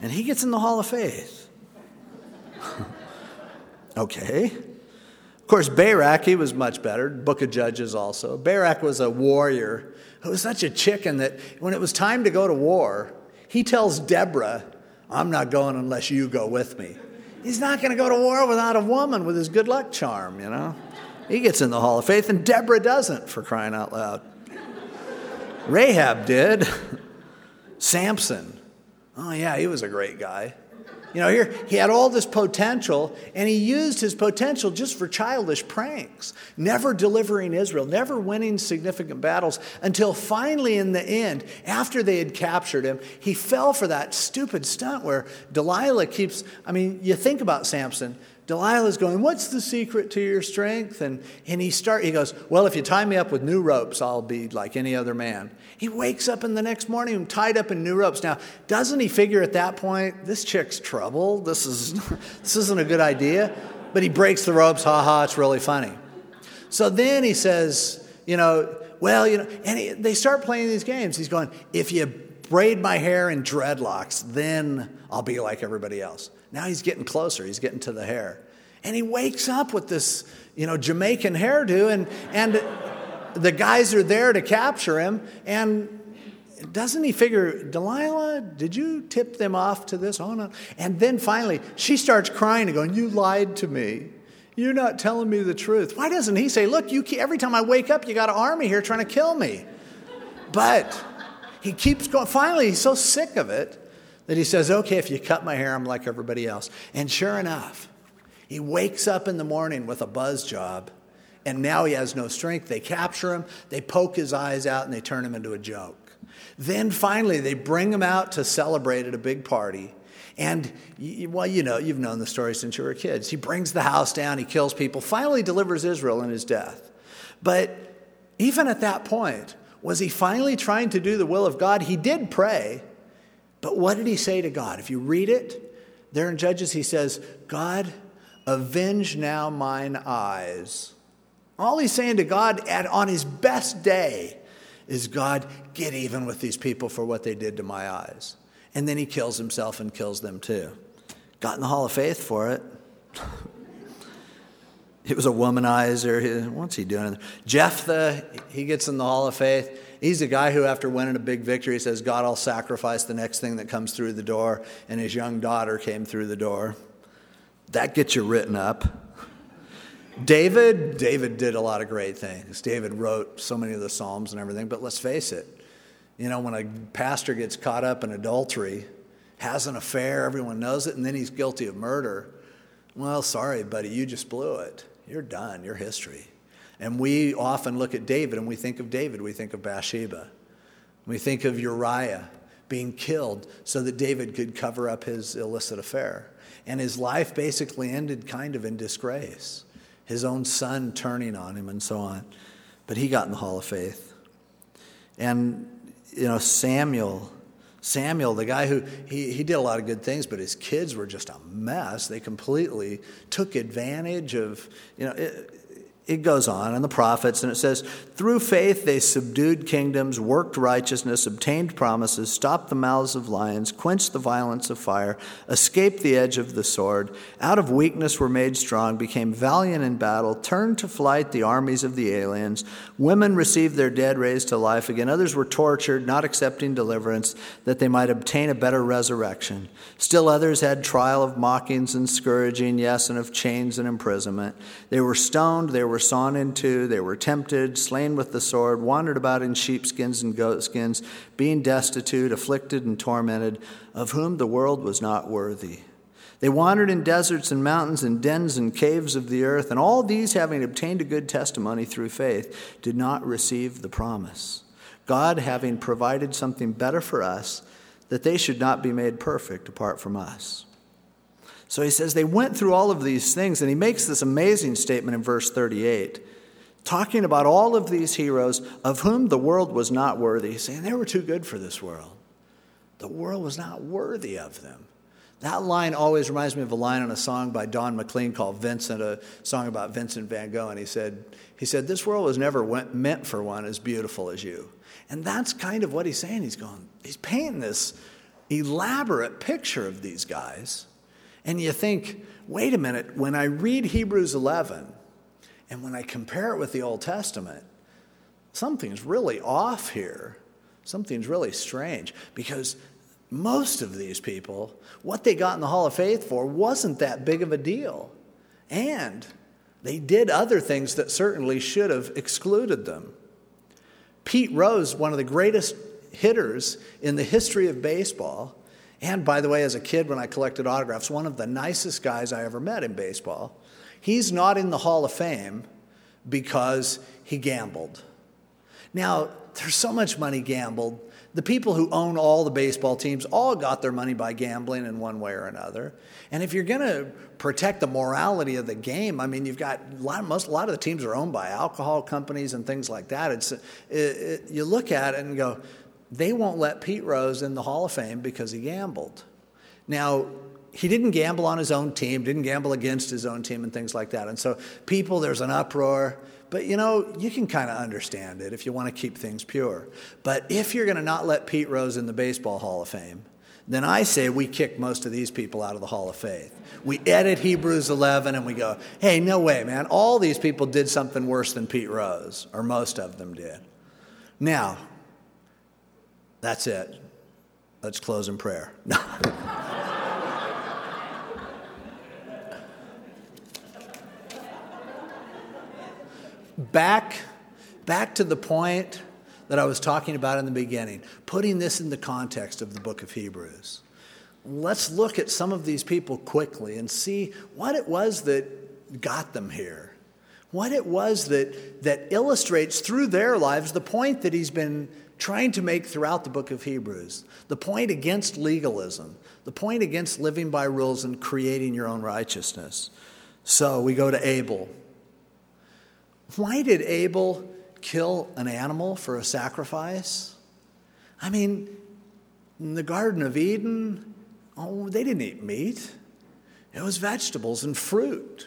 And he gets in the Hall of Faith. Okay. Of course, Barak, he was much better. Book of Judges also. Barak was a warrior who was such a chicken that when it was time to go to war, he tells Deborah, I'm not going unless you go with me. He's not going to go to war without a woman with his good luck charm, you know. He gets in the Hall of Faith, and Deborah doesn't, for crying out loud. Rahab did. Samson. Oh, yeah, he was a great guy. You know, here he had all this potential, and he used his potential just for childish pranks, never delivering Israel, never winning significant battles, until finally in the end, after they had captured him, he fell for that stupid stunt where Delilah keeps, I mean, you think about Samson. Delilah's going, what's the secret to your strength? And, and he start. He goes, well, if you tie me up with new ropes, I'll be like any other man. He wakes up in the next morning and tied up in new ropes. Now, doesn't he figure at that point, this chick's trouble. This, is, this isn't a good idea. But he breaks the ropes. Ha ha, it's really funny. So then he says, you know, well, you know, and he, they start playing these games. He's going, if you braid my hair in dreadlocks, then I'll be like everybody else. Now he's getting closer. He's getting to the hair. And he wakes up with this, you know, Jamaican hairdo, and, and the guys are there to capture him. And doesn't he figure, Delilah, did you tip them off to this? Oh, no. And then finally, she starts crying and going, you lied to me. You're not telling me the truth. Why doesn't he say, look, you every time I wake up, you got an army here trying to kill me. But he keeps going. Finally, he's so sick of it that he says, okay, if you cut my hair, I'm like everybody else. And sure enough, he wakes up in the morning with a buzz job, and now he has no strength. They capture him, they poke his eyes out, and they turn him into a joke. Then finally, they bring him out to celebrate at a big party. And, well, you know, you've known the story since you were kids. He brings the house down, he kills people, finally delivers Israel in his death. But even at that point, was he finally trying to do the will of God? He did pray. But what did he say to God? If you read it, there in Judges, he says, God, avenge now mine eyes. All he's saying to God at, on his best day is, God, get even with these people for what they did to my eyes. And then he kills himself and kills them too. Got in the Hall of Faith for it. He was a womanizer. What's he doing? Jephthah, he gets in the Hall of Faith. He's a guy who, after winning a big victory, says, God, I'll sacrifice the next thing that comes through the door. And his young daughter came through the door. That gets you written up. David, David did a lot of great things. David wrote so many of the Psalms and everything, but let's face it, you know, when a pastor gets caught up in adultery, has an affair, everyone knows it, and then he's guilty of murder, well, sorry, buddy, you just blew it. You're done. You're history. And we often look at David, and we think of David. We think of Bathsheba. We think of Uriah being killed so that David could cover up his illicit affair. And his life basically ended kind of in disgrace. His own son turning on him and so on. But he got in the Hall of Faith. And, you know, Samuel, Samuel, the guy who, he, he did a lot of good things, but his kids were just a mess. They completely took advantage of, you know, it, It goes on, and the prophets, and it says, through faith they subdued kingdoms, worked righteousness, obtained promises, stopped the mouths of lions, quenched the violence of fire, escaped the edge of the sword, out of weakness were made strong, became valiant in battle, turned to flight the armies of the aliens. Women received their dead raised to life again. Others were tortured, not accepting deliverance, that they might obtain a better resurrection. Still others had trial of mockings and scourging, yes, and of chains and imprisonment. They were stoned, they were sawn in two, they were tempted, slain with the sword, wandered about in sheepskins and goatskins, being destitute, afflicted, and tormented, of whom the world was not worthy. They wandered in deserts and mountains and dens and caves of the earth, and all these, having obtained a good testimony through faith, did not receive the promise. God, having provided something better for us, that they should not be made perfect apart from us. So he says they went through all of these things, and he makes this amazing statement in verse thirty-eight, talking about all of these heroes of whom the world was not worthy, saying they were too good for this world. The world was not worthy of them. That line always reminds me of a line on a song by Don McLean called Vincent, a song about Vincent van Gogh, and he said, he said, this world was never meant for one as beautiful as you. And that's kind of what he's saying. He's going, he's painting this elaborate picture of these guys. And you think, wait a minute, when I read Hebrews eleven and when I compare it with the Old Testament, something's really off here. Something's really strange, because most of these people, what they got in the Hall of Faith for wasn't that big of a deal. And they did other things that certainly should have excluded them. Pete Rose, one of the greatest hitters in the history of baseball, and by the way, as a kid when I collected autographs, one of the nicest guys I ever met in baseball, he's not in the Hall of Fame because he gambled. Now, there's so much money gambled. The people who own all the baseball teams all got their money by gambling in one way or another. And if you're going to protect the morality of the game, I mean, you've got a lot of, most, a lot of the teams are owned by alcohol companies and things like that. It's it, it, you look at it and go, they won't let Pete Rose in the Hall of Fame because he gambled. Now, he didn't gamble on his own team, didn't gamble against his own team and things like that. And so people, there's an uproar. But, you know, you can kind of understand it if you want to keep things pure. But if you're going to not let Pete Rose in the Baseball Hall of Fame, then I say we kick most of these people out of the Hall of Faith. We edit Hebrews eleven and we go, hey, no way, man. All these people did something worse than Pete Rose, or most of them did. Now, that's it. Let's close in prayer. No. back, back to the point that I was talking about in the beginning, putting this in the context of the book of Hebrews. Let's look at some of these people quickly and see what it was that got them here. What it was that, that illustrates through their lives the point that he's been trying to make throughout the book of Hebrews, the point against legalism, the point against living by rules and creating your own righteousness. So we go to Abel. Why did Abel kill an animal for a sacrifice? I mean, in the Garden of Eden, oh, they didn't eat meat. It was vegetables and fruit.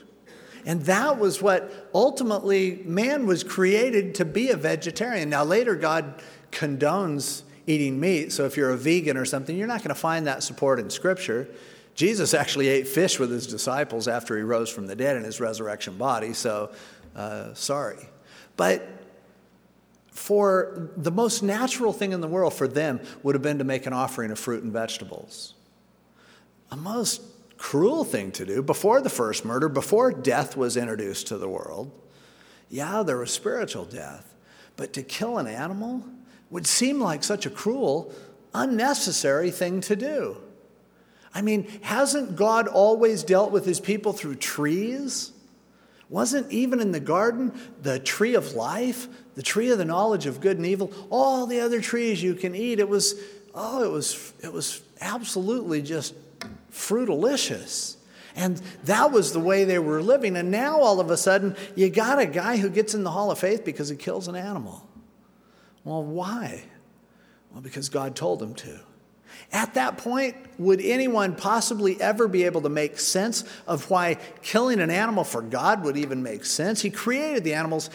And that was what ultimately man was created to be, a vegetarian. Now later God condones eating meat. So if you're a vegan or something, you're not going to find that support in Scripture. Jesus actually ate fish with his disciples after he rose from the dead in his resurrection body. So uh, sorry. But for the most natural thing in the world for them would have been to make an offering of fruit and vegetables. A most cruel thing to do before the first murder, before death was introduced to the world. Yeah, there was spiritual death, but to kill an animal would seem like such a cruel, unnecessary thing to do. I mean, hasn't God always dealt with his people through trees? Wasn't even in the garden the tree of life, the tree of the knowledge of good and evil, all the other trees you can eat? It was, oh, it was, it was absolutely just fruitalicious. And that was the way they were living. And now all of a sudden, you got a guy who gets in the Hall of Faith because he kills an animal. Well, why? Well, because God told him to. At that point, would anyone possibly ever be able to make sense of why killing an animal for God would even make sense? He created the animals.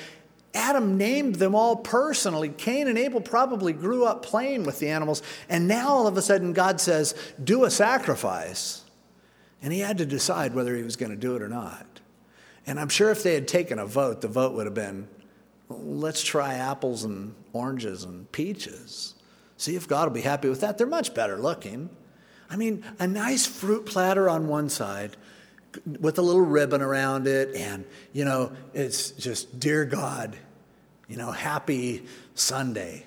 Adam named them all personally. Cain and Abel probably grew up playing with the animals. And now all of a sudden God says, do a sacrifice. And he had to decide whether he was going to do it or not. And I'm sure if they had taken a vote, the vote would have been, let's try apples and oranges and peaches. See if God will be happy with that. They're much better looking. I mean, a nice fruit platter on one side with a little ribbon around it. And, you know, it's just, dear God, you know, happy Sunday.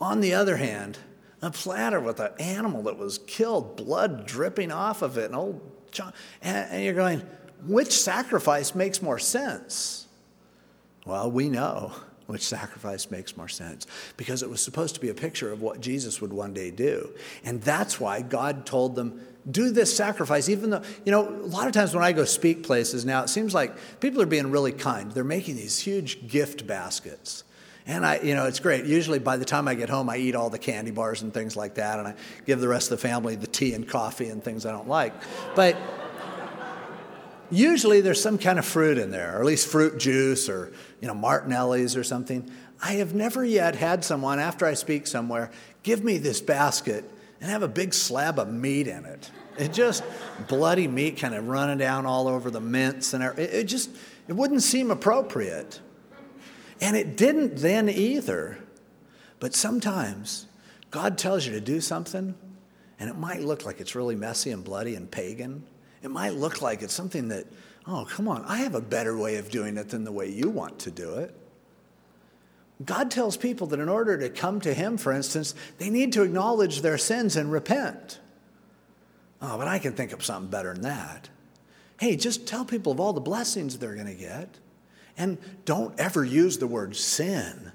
On the other hand, a platter with an animal that was killed, blood dripping off of it. An old chunk, and you're going, which sacrifice makes more sense? Well, we know which sacrifice makes more sense, because it was supposed to be a picture of what Jesus would one day do. And that's why God told them, do this sacrifice, even though, you know, a lot of times when I go speak places now, it seems like people are being really kind. They're making these huge gift baskets. And I, you know, it's great. Usually by the time I get home, I eat all the candy bars and things like that, and I give the rest of the family the tea and coffee and things I don't like. But usually there's some kind of fruit in there, or at least fruit juice or, you know, Martinelli's or something. I have never yet had someone, after I speak somewhere, give me this basket and have a big slab of meat in it. It just, bloody meat kind of running down all over the mints and everything. It just, it wouldn't seem appropriate. And it didn't then either. But sometimes God tells you to do something, and it might look like it's really messy and bloody and pagan. It might look like it's something that, oh, come on, I have a better way of doing it than the way you want to do it. God tells people that in order to come to him, for instance, they need to acknowledge their sins and repent. Oh, but I can think of something better than that. Hey, just tell people of all the blessings they're going to get. And don't ever use the word sin.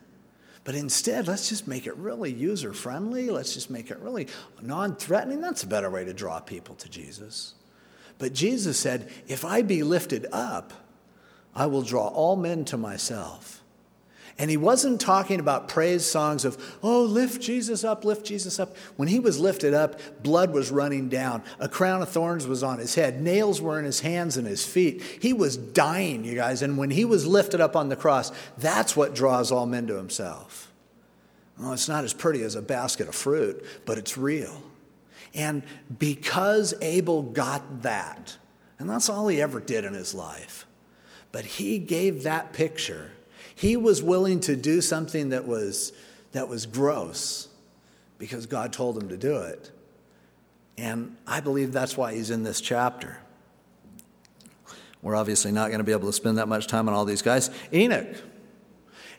But instead, let's just make it really user-friendly. Let's just make it really non-threatening. That's a better way to draw people to Jesus. But Jesus said, if I be lifted up, I will draw all men to myself. And he wasn't talking about praise songs of, oh, lift Jesus up, lift Jesus up. When he was lifted up, blood was running down. A crown of thorns was on his head. Nails were in his hands and his feet. He was dying, you guys. And when he was lifted up on the cross, that's what draws all men to himself. Well, it's not as pretty as a basket of fruit, but it's real. And because Abel got that, and that's all he ever did in his life, but he gave that picture. He was willing to do something that was that was gross because God told him to do it. And I believe that's why he's in this chapter. We're obviously not going to be able to spend that much time on all these guys. Enoch.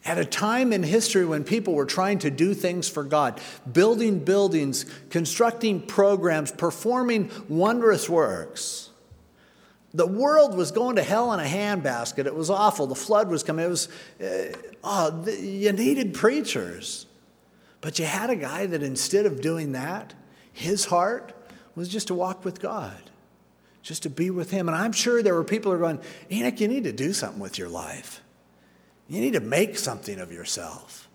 At a time in history when people were trying to do things for God, building buildings, constructing programs, performing wondrous works, the world was going to hell in a handbasket. It was awful. The flood was coming. It was, uh, oh, the, you needed preachers. But you had a guy that instead of doing that, his heart was just to walk with God, just to be with him. And I'm sure there were people who were going, Enoch, you need to do something with your life. You need to make something of yourself.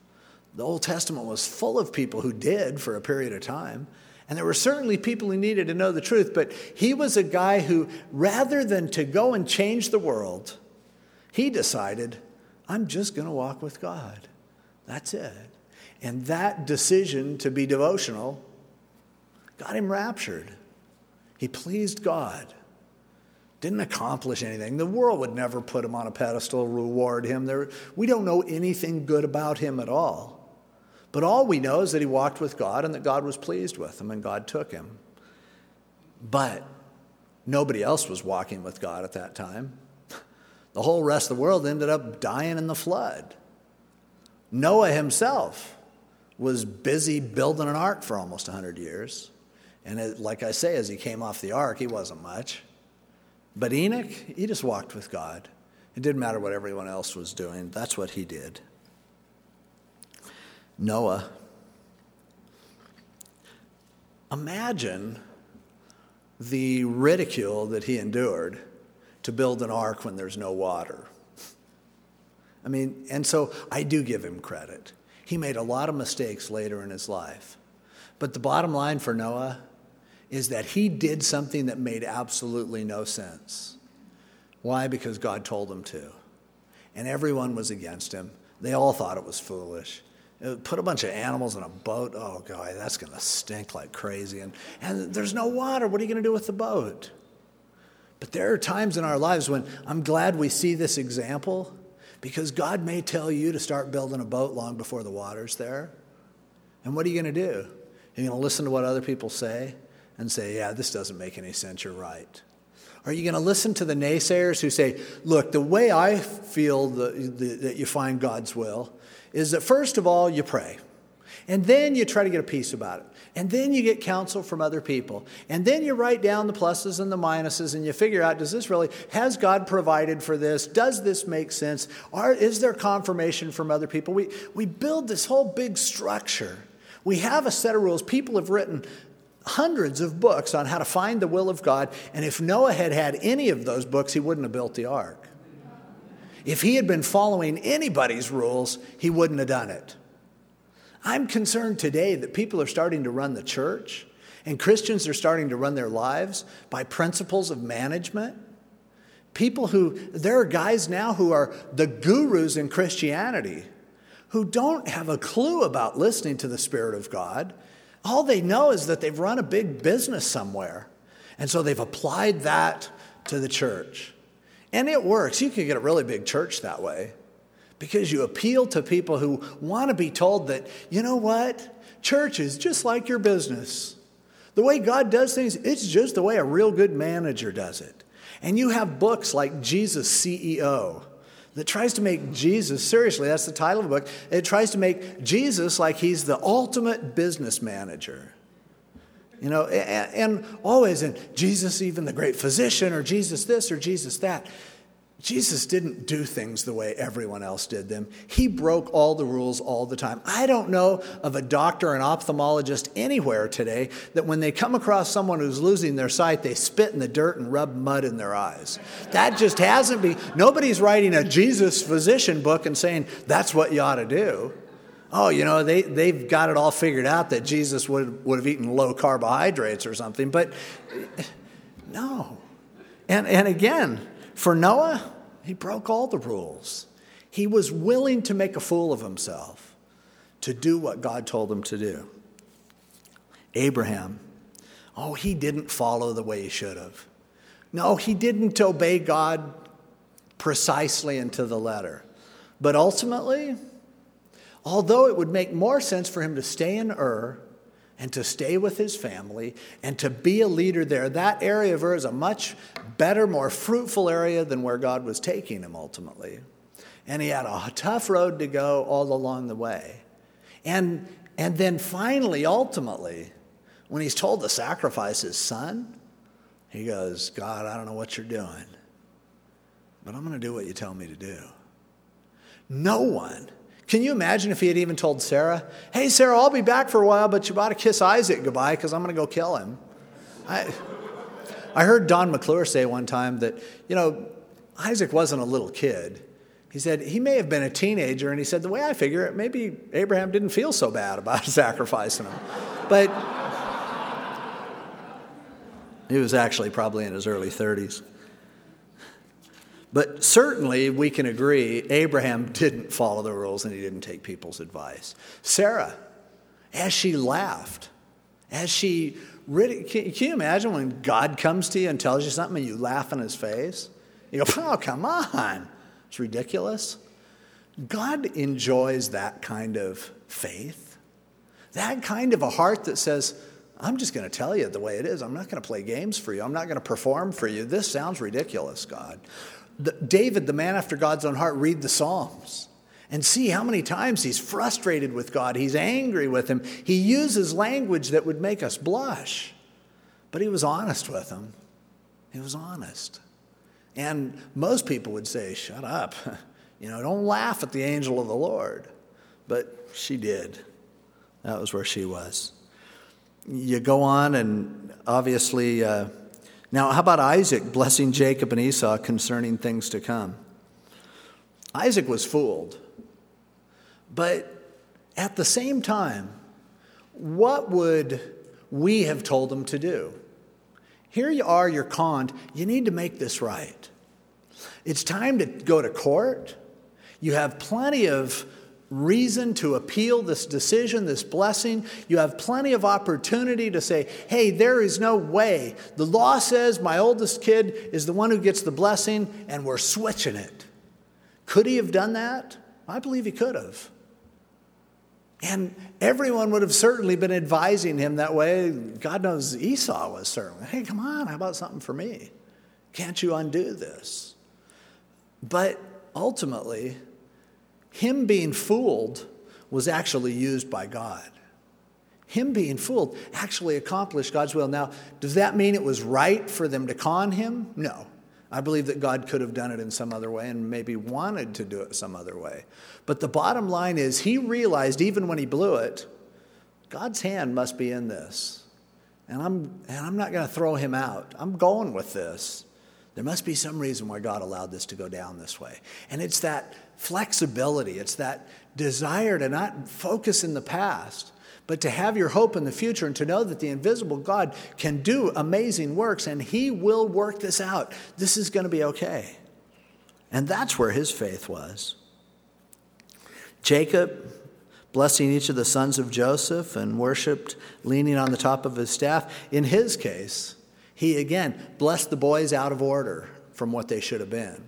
The Old Testament was full of people who did for a period of time. And there were certainly people who needed to know the truth. But he was a guy who, rather than to go and change the world, he decided, I'm just going to walk with God. That's it. And that decision to be devotional got him raptured. He pleased God. Didn't accomplish anything. The world would never put him on a pedestal, reward him. There, we don't know anything good about him at all. But all we know is that he walked with God and that God was pleased with him and God took him. But Nobody else was walking with God at that time. The whole rest of the world ended up dying in the flood. Noah himself was busy building an ark for almost one hundred years. And it, like I say, as he came off the ark, he wasn't much. But Enoch, he just walked with God. It didn't matter what everyone else was doing. That's what he did. Noah. Imagine the ridicule that he endured to build an ark when there's no water. I mean, and so I do give him credit. He made a lot of mistakes later in his life. But the bottom line for Noah is that he did something that made absolutely no sense. Why? Because God told him to. And everyone was against him. They all thought it was foolish. Put a bunch of animals in a boat. Oh, God, that's going to stink like crazy. And, and there's no water. What are you going to do with the boat? But there are times in our lives when I'm glad we see this example, because God may tell you to start building a boat long before the water's there. And what are you going to do? You're going to listen to what other people say and say, yeah, this doesn't make any sense. You're right. Are you going to listen to the naysayers who say, look, the way I feel the, the, that you find God's will is that first of all, you pray. And then you try to get a peace about it. And then you get counsel from other people. And then you write down the pluses and the minuses and you figure out, does this really, has God provided for this? Does this make sense? Are, is there confirmation from other people? We, we build this whole big structure. We have a set of rules. People have written hundreds of books on how to find the will of God. And if Noah had had any of those books, he wouldn't have built the ark. If he had been following anybody's rules, he wouldn't have done it. I'm concerned today that people are starting to run the church, and Christians are starting to run their lives by principles of management. People who, there are guys now who are the gurus in Christianity who don't have a clue about listening to the Spirit of God. All they know is that they've run a big business somewhere, and so they've applied that to the church. And it works. You can get a really big church that way, because you appeal to people who want to be told that, you know what? Church is just like your business. The way God does things, it's just the way a real good manager does it. And you have books like Jesus C E O that tries to make Jesus, seriously, that's the title of the book, it tries to make Jesus like he's the ultimate business manager. You know, and, and always, and Jesus even the great physician, or Jesus this, or Jesus that. Jesus didn't do things the way everyone else did them. He broke all the rules all the time. I don't know of a doctor, an ophthalmologist anywhere today that when they come across someone who's losing their sight, they spit in the dirt and rub mud in their eyes. That just hasn't been, nobody's writing a Jesus physician book and saying, that's what you ought to do. Oh, you know, they, they've got it all figured out that Jesus would, would have eaten low carbohydrates or something. But no. And, and again, for Noah, he broke all the rules. He was willing to make a fool of himself to do what God told him to do. Abraham, oh, he didn't follow the way he should have. No, he didn't obey God precisely and to the letter. But ultimately, although it would make more sense for him to stay in Ur and to stay with his family and to be a leader there, that area of Ur is a much better, more fruitful area than where God was taking him ultimately. And he had a tough road to go all along the way. And, and then finally, ultimately, when he's told to sacrifice his son, he goes, God, I don't know what you're doing, but I'm going to do what you tell me to do. No one. Can you imagine if he had even told Sarah, hey, Sarah, I'll be back for a while, but you ought to kiss Isaac goodbye because I'm going to go kill him. I I heard Don McLean say one time that, you know, Isaac wasn't a little kid. He said he may have been a teenager, and he said, the way I figure it, maybe Abraham didn't feel so bad about sacrificing him. But he was actually probably in his early thirties. But certainly we can agree Abraham didn't follow the rules and he didn't take people's advice. Sarah, as she laughed, as she, rid- can, can you imagine when God comes to you and tells you something and you laugh in his face? You go, oh, come on. It's ridiculous. God enjoys that kind of faith, that kind of a heart that says, I'm just going to tell you the way it is. I'm not going to play games for you. I'm not going to perform for you. This sounds ridiculous, God. The, David, the man after God's own heart, read the Psalms and see how many times he's frustrated with God. He's angry with him. He uses language that would make us blush. But he was honest with him. He was honest. And most people would say, shut up. You know, don't laugh at the angel of the Lord. But she did. That was where she was. You go on, and obviously, uh, now how about Isaac blessing Jacob and Esau concerning things to come? Isaac was fooled. But at the same time, what would we have told him to do? Here you are, you're conned. You need to make this right. It's time to go to court. You have plenty of reason to appeal this decision, this blessing. You have plenty of opportunity to say, hey, there is no way. The law says my oldest kid is the one who gets the blessing, and we're switching it. Could he have done that? I believe he could have. And everyone would have certainly been advising him that way. God knows Esau was certainly, hey, come on, how about something for me? Can't you undo this? But ultimately, him being fooled was actually used by God. Him being fooled actually accomplished God's will. Now, does that mean it was right for them to con him? No. I believe that God could have done it in some other way and maybe wanted to do it some other way. But the bottom line is he realized even when he blew it, God's hand must be in this. And I'm, and I'm not going to throw him out. I'm going with this. There must be some reason why God allowed this to go down this way. And it's that flexibility. It's that desire to not focus in the past, but to have your hope in the future and to know that the invisible God can do amazing works and he will work this out. This is going to be okay. And that's where his faith was. Jacob, blessing each of the sons of Joseph and worshiped, leaning on the top of his staff. In his case, he again blessed the boys out of order from what they should have been.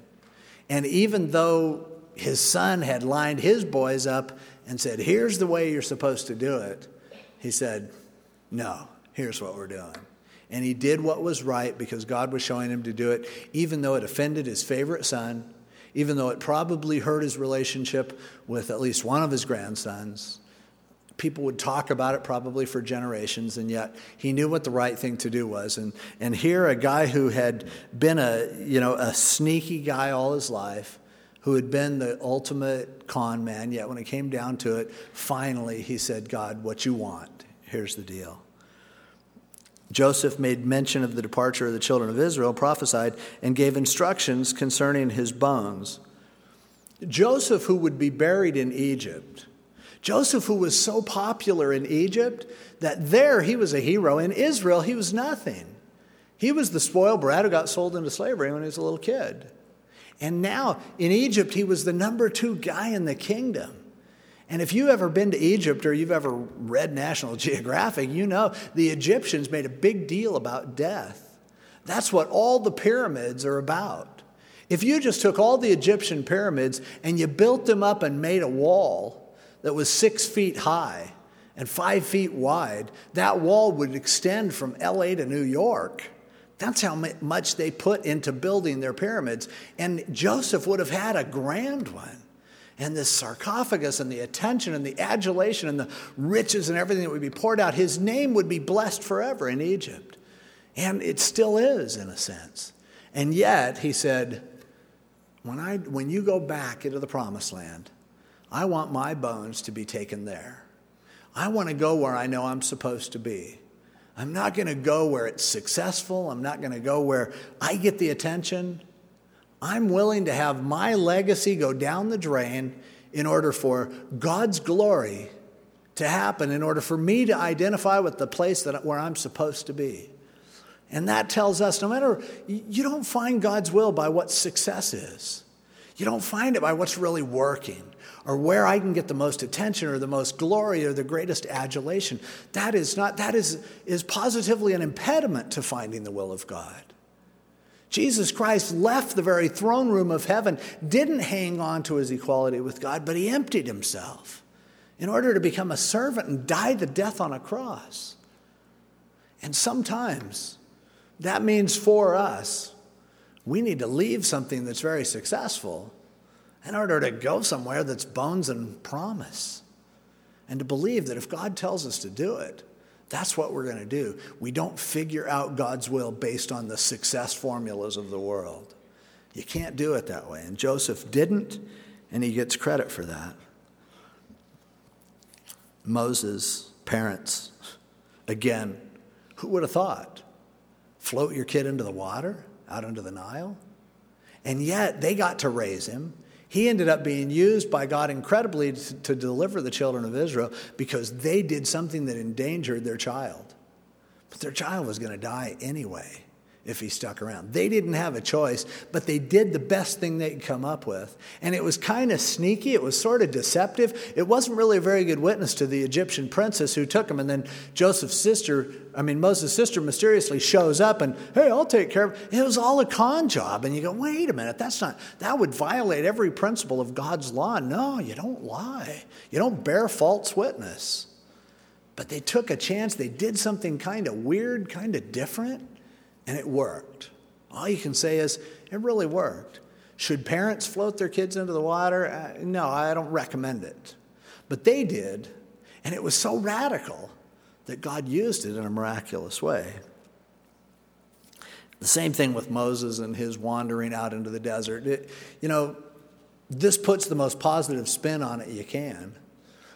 And even though his son had lined his boys up and said, here's the way you're supposed to do it, he said, no, here's what we're doing. And he did what was right because God was showing him to do it, even though it offended his favorite son, even though it probably hurt his relationship with at least one of his grandsons. People would talk about it probably for generations, and yet he knew what the right thing to do was. And and here a guy who had been a, you know, a sneaky guy all his life, who had been the ultimate con man, yet when it came down to it, finally he said, God, what you want, here's the deal. Joseph made mention of the departure of the children of Israel, prophesied, and gave instructions concerning his bones. Joseph, who would be buried in Egypt, Joseph, who was so popular in Egypt that there he was a hero. In Israel, he was nothing. He was the spoiled brat who got sold into slavery when he was a little kid. And now, in Egypt, he was the number two guy in the kingdom. And if you've ever been to Egypt or you've ever read National Geographic, you know the Egyptians made a big deal about death. That's what all the pyramids are about. If you just took all the Egyptian pyramids and you built them up and made a wall that was six feet high and five feet wide, that wall would extend from L A to New York. That's how much they put into building their pyramids. And Joseph would have had a grand one. And this sarcophagus and the attention and the adulation and the riches and everything that would be poured out, his name would be blessed forever in Egypt. And it still is, in a sense. And yet, he said, when I, when you go back into the promised land, I want my bones to be taken there. I want to go where I know I'm supposed to be. I'm not going to go where it's successful. I'm not going to go where I get the attention. I'm willing to have my legacy go down the drain in order for God's glory to happen, in order for me to identify with the place that where I'm supposed to be. And that tells us no matter, you don't find God's will by what success is. You don't find it by what's really working or where I can get the most attention or the most glory or the greatest adulation. That is not, that is, is positively an impediment to finding the will of God. Jesus Christ left the very throne room of heaven, didn't hang on to his equality with God, but he emptied himself in order to become a servant and die the death on a cross. And sometimes that means for us, we need to leave something that's very successful in order to go somewhere that's bones and promise, and to believe that if God tells us to do it, that's what we're going to do. We don't figure out God's will based on the success formulas of the world. You can't do it that way. And Joseph didn't, and he gets credit for that. Moses' parents, again, who would have thought? Float your kid into the water, out into the Nile? And yet, they got to raise him. He ended up being used by God incredibly to, to deliver the children of Israel because they did something that endangered their child. But their child was going to die anyway if he stuck around. They didn't have a choice, but they did the best thing they could come up with. And it was kind of sneaky. It was sort of deceptive. It wasn't really a very good witness to the Egyptian princess who took him. And then Joseph's sister, I mean, Moses' sister mysteriously shows up and, hey, I'll take care of it. It was all a con job. And you go, wait a minute, that's not, that would violate every principle of God's law. No, you don't lie. You don't bear false witness. But they took a chance. They did something kind of weird, kind of different. And it worked. All you can say is, it really worked. Should parents float their kids into the water? Uh, no, I don't recommend it. But they did, and it was so radical that God used it in a miraculous way. The same thing with Moses and his wandering out into the desert. It, you know, this puts the most positive spin on it you can.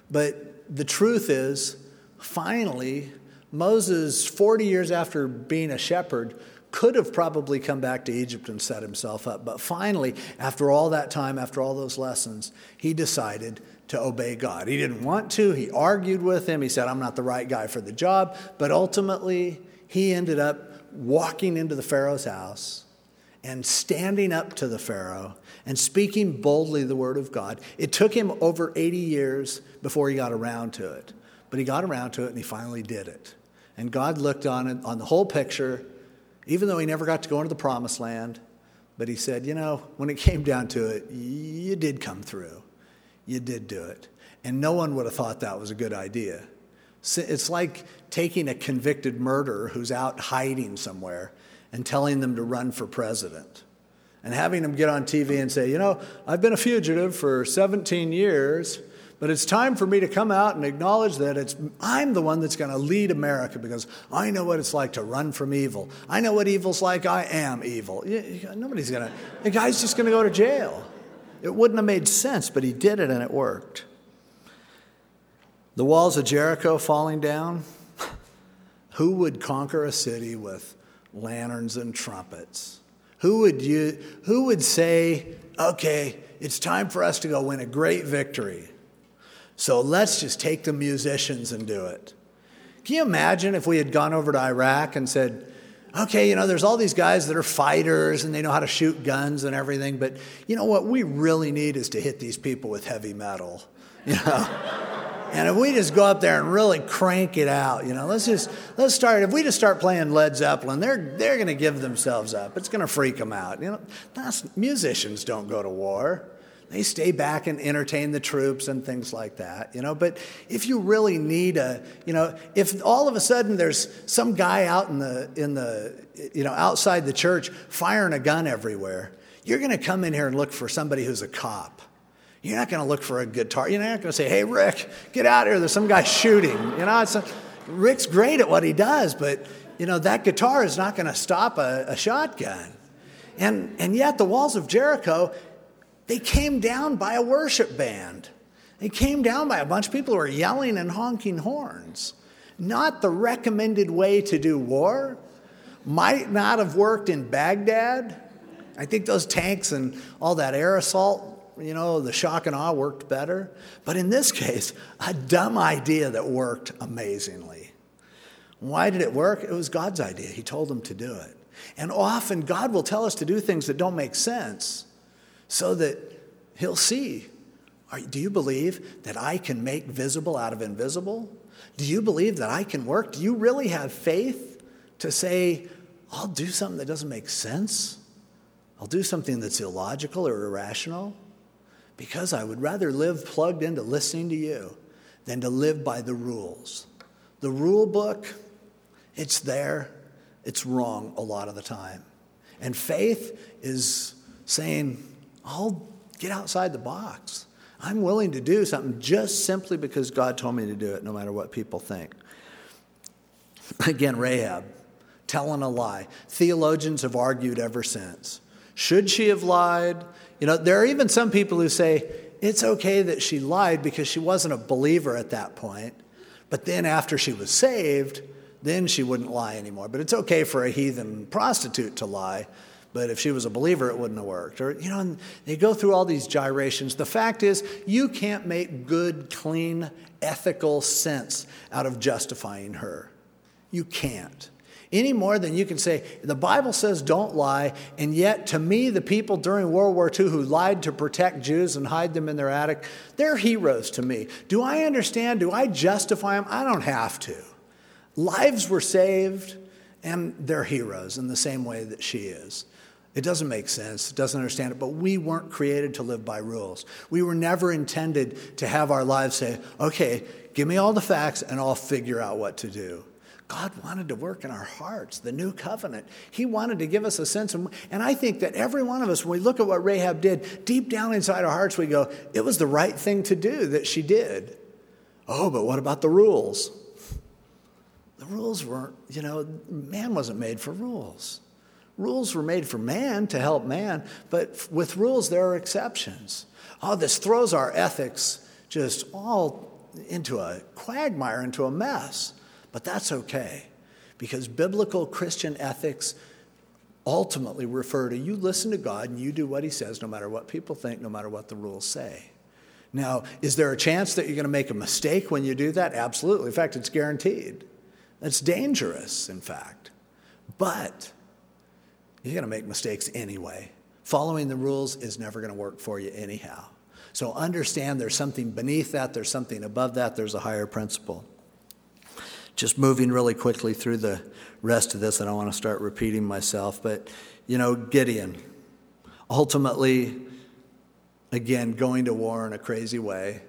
But the truth is, finally, Moses, forty years after being a shepherd, could have probably come back to Egypt and set himself up. But finally, after all that time, after all those lessons, he decided to obey God. He didn't want to. He argued with him. He said, I'm not the right guy for the job. But ultimately, he ended up walking into the Pharaoh's house and standing up to the Pharaoh and speaking boldly the word of God. It took him over eighty years before he got around to it. But he got around to it, and he finally did it. And God looked on it, on the whole picture, even though he never got to go into the promised land. But he said, you know, when it came down to it, you did come through. You did do it. And no one would have thought that was a good idea. It's like taking a convicted murderer who's out hiding somewhere and telling them to run for president. And having them get on T V and say, you know, I've been a fugitive for seventeen years. But it's time for me to come out and acknowledge that it's I'm the one that's going to lead America because I know what it's like to run from evil. I know what evil's like. I am evil. You, you, nobody's going to. The guy's just going to go to jail. It wouldn't have made sense, but he did it and it worked. The walls of Jericho falling down. Who would conquer a city with lanterns and trumpets? Who would you? Who would say, okay, it's time for us to go win a great victory? So let's just take the musicians and do it. Can you imagine if we had gone over to Iraq and said, okay, you know, there's all these guys that are fighters and they know how to shoot guns and everything, but you know what we really need is to hit these people with heavy metal, you know? And if we just go up there and really crank it out, you know, let's just, let's start, if we just start playing Led Zeppelin, they're they're going to give themselves up. It's going to freak them out. You know, that's, musicians don't go to war. They stay back and entertain the troops and things like that, you know. But if you really need a, you know, if all of a sudden there's some guy out in the, in the, you know, outside the church firing a gun everywhere, you're going to come in here and look for somebody who's a cop. You're not going to look for a guitar. You're not going to say, hey, Rick, get out here. There's some guy shooting. You know, it's a, Rick's great at what he does, but, you know, that guitar is not going to stop a, a shotgun. And, and yet the walls of Jericho, they came down by a worship band. They came down by a bunch of people who were yelling and honking horns. Not the recommended way to do war. Might not have worked in Baghdad. I think those tanks and all that air assault, you know, the shock and awe worked better. But in this case, a dumb idea that worked amazingly. Why did it work? It was God's idea. He told them to do it. And often God will tell us to do things that don't make sense, so that he'll see, Are, do you believe that I can make visible out of invisible? Do you believe that I can work? Do you really have faith to say, I'll do something that doesn't make sense? I'll do something that's illogical or irrational? Because I would rather live plugged into listening to you than to live by the rules. The rule book It's there. It's wrong a lot of the time. And faith is saying, I'll get outside the box. I'm willing to do something just simply because God told me to do it, no matter what people think. Again, Rahab, telling a lie. Theologians have argued ever since. Should she have lied? You know, there are even some people who say it's okay that she lied because she wasn't a believer at that point. But then after she was saved, then she wouldn't lie anymore. But it's okay for a heathen prostitute to lie. But if she was a believer, it wouldn't have worked. Or, you know, and they go through all these gyrations. The fact is, you can't make good, clean, ethical sense out of justifying her. You can't. Any more than you can say, the Bible says don't lie, and yet to me, the people during World War Two who lied to protect Jews and hide them in their attic, they're heroes to me. Do I understand? Do I justify them? I don't have to. Lives were saved, and they're heroes in the same way that she is. It doesn't make sense. It doesn't understand it. But we weren't created to live by rules. We were never intended to have our lives say, okay, give me all the facts and I'll figure out what to do. God wanted to work in our hearts, the new covenant. He wanted to give us a sense of, and I think that every one of us, when we look at what Rahab did, deep down inside our hearts, we go, it was the right thing to do that she did. Oh, but what about the rules? The rules weren't, you know, man wasn't made for rules. Rules were made for man to help man, but with rules, there are exceptions. Oh, this throws our ethics just all into a quagmire, into a mess. But that's okay, because biblical Christian ethics ultimately refer to you listen to God and you do what he says, no matter what people think, no matter what the rules say. Now, is there a chance that you're going to make a mistake when you do that? Absolutely. In fact, it's guaranteed. It's dangerous, in fact. But you're going to make mistakes anyway. Following the rules is never going to work for you anyhow. So understand there's something beneath that. There's something above that. There's a higher principle. Just moving really quickly through the rest of this, I don't want to start repeating myself, but, you know, Gideon, ultimately, again, going to war in a crazy way,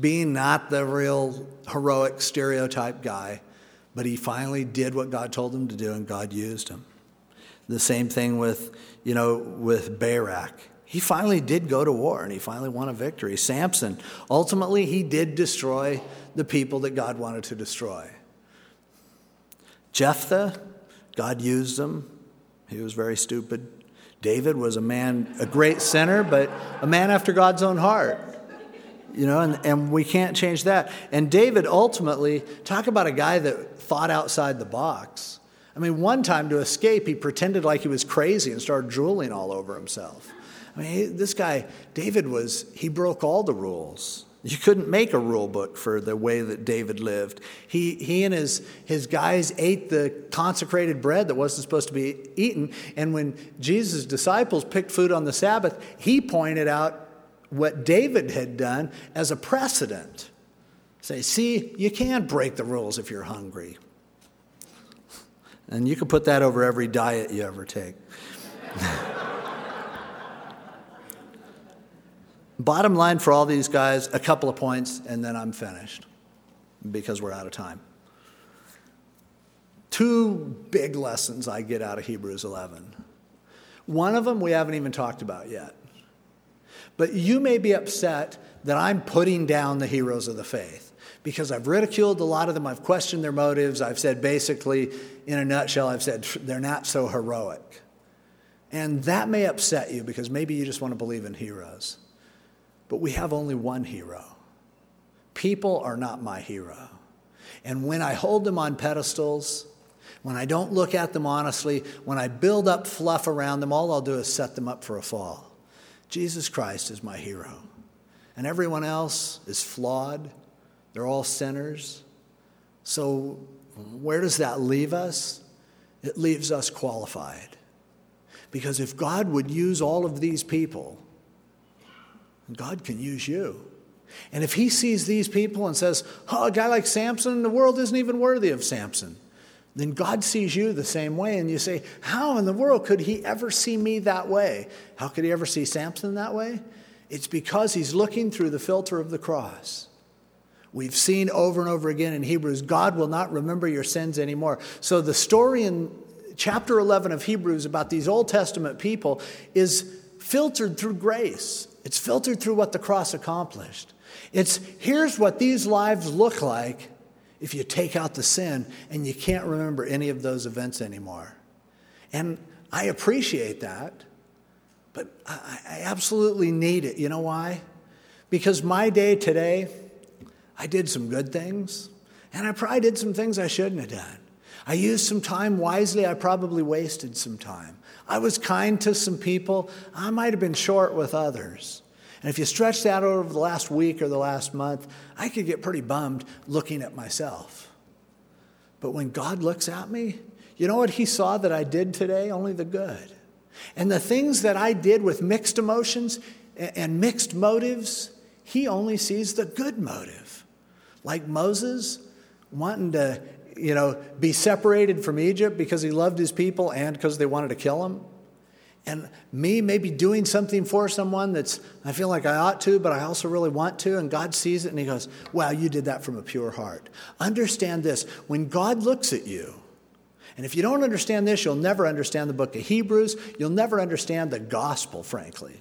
being not the real heroic stereotype guy, but he finally did what God told him to do, and God used him. The same thing with, you know, with Barak. He finally did go to war, and he finally won a victory. Samson, ultimately, he did destroy the people that God wanted to destroy. Jephthah, God used him. He was very stupid. David was a man, a great sinner, but a man after God's own heart. You know, and, and we can't change that. And David ultimately, talk about a guy that thought outside the box. I mean, one time to escape, he pretended like he was crazy and started drooling all over himself. I mean, he, this guy, David was, he broke all the rules. You couldn't make a rule book for the way that David lived. He he and his, his guys ate the consecrated bread that wasn't supposed to be eaten. And when Jesus' disciples picked food on the Sabbath, he pointed out what David had done as a precedent. Say, see, you can break the rules if you're hungry. And you can put that over every diet you ever take. Bottom line for all these guys, a couple of points, and then I'm finished because we're out of time. Two big lessons I get out of Hebrews eleven. One of them we haven't even talked about yet. But you may be upset that I'm putting down the heroes of the faith because I've ridiculed a lot of them. I've questioned their motives. I've said basically, in a nutshell, I've said they're not so heroic. And that may upset you because maybe you just want to believe in heroes. But we have only one hero. People are not my hero. And when I hold them on pedestals, when I don't look at them honestly, when I build up fluff around them, all I'll do is set them up for a fall. Jesus Christ is my hero. And everyone else is flawed. They're all sinners. So where does that leave us? It leaves us qualified. Because if God would use all of these people, God can use you. And if he sees these people and says, oh, a guy like Samson, the world isn't even worthy of Samson, then God sees you the same way. And you say, how in the world could he ever see me that way? How could he ever see Samson that way? It's because he's looking through the filter of the cross. We've seen over and over again in Hebrews, God will not remember your sins anymore. So the story in chapter eleven of Hebrews about these Old Testament people is filtered through grace. It's filtered through what the cross accomplished. It's here's what these lives look like if you take out the sin and you can't remember any of those events anymore. And I appreciate that, but I, I absolutely need it. You know why? Because my day today, I did some good things, and I probably did some things I shouldn't have done. I used some time wisely. I probably wasted some time. I was kind to some people. I might have been short with others. And if you stretch that over the last week or the last month, I could get pretty bummed looking at myself. But when God looks at me, you know what he saw that I did today? Only the good. And the things that I did with mixed emotions and mixed motives, he only sees the good motive. Like Moses wanting to, you know, be separated from Egypt because he loved his people and because they wanted to kill him. And me maybe doing something for someone that's, I feel like I ought to, but I also really want to. And God sees it and he goes, wow, you did that from a pure heart. Understand this. When God looks at you, and if you don't understand this, you'll never understand the book of Hebrews. You'll never understand the gospel, frankly.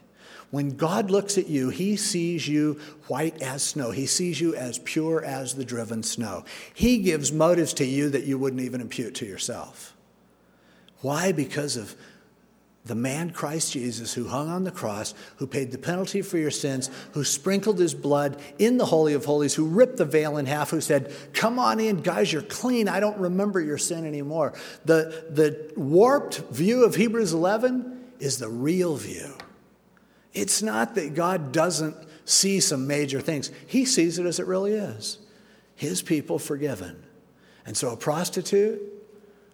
When God looks at you, he sees you white as snow. He sees you as pure as the driven snow. He gives motives to you that you wouldn't even impute to yourself. Why? Because of the man Christ Jesus who hung on the cross, who paid the penalty for your sins, who sprinkled his blood in the Holy of Holies, who ripped the veil in half, who said, come on in, guys, you're clean. I don't remember your sin anymore. The, the warped view of Hebrews eleven is the real view. It's not that God doesn't see some major things. He sees it as it really is. His people forgiven. And so a prostitute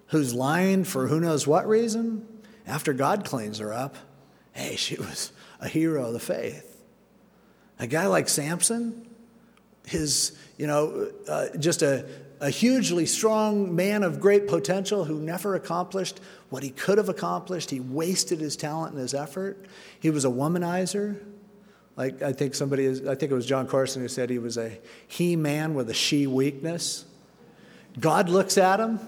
who's lying for who knows what reason, after God cleans her up, hey, she was a hero of the faith. A guy like Samson, his, you know, uh, just a, a hugely strong man of great potential who never accomplished what he could have accomplished. He wasted his talent and his effort. He was a womanizer. Like I think somebody, is, I think it was John Carson who said he was a he-man with a she-weakness. God looks at him.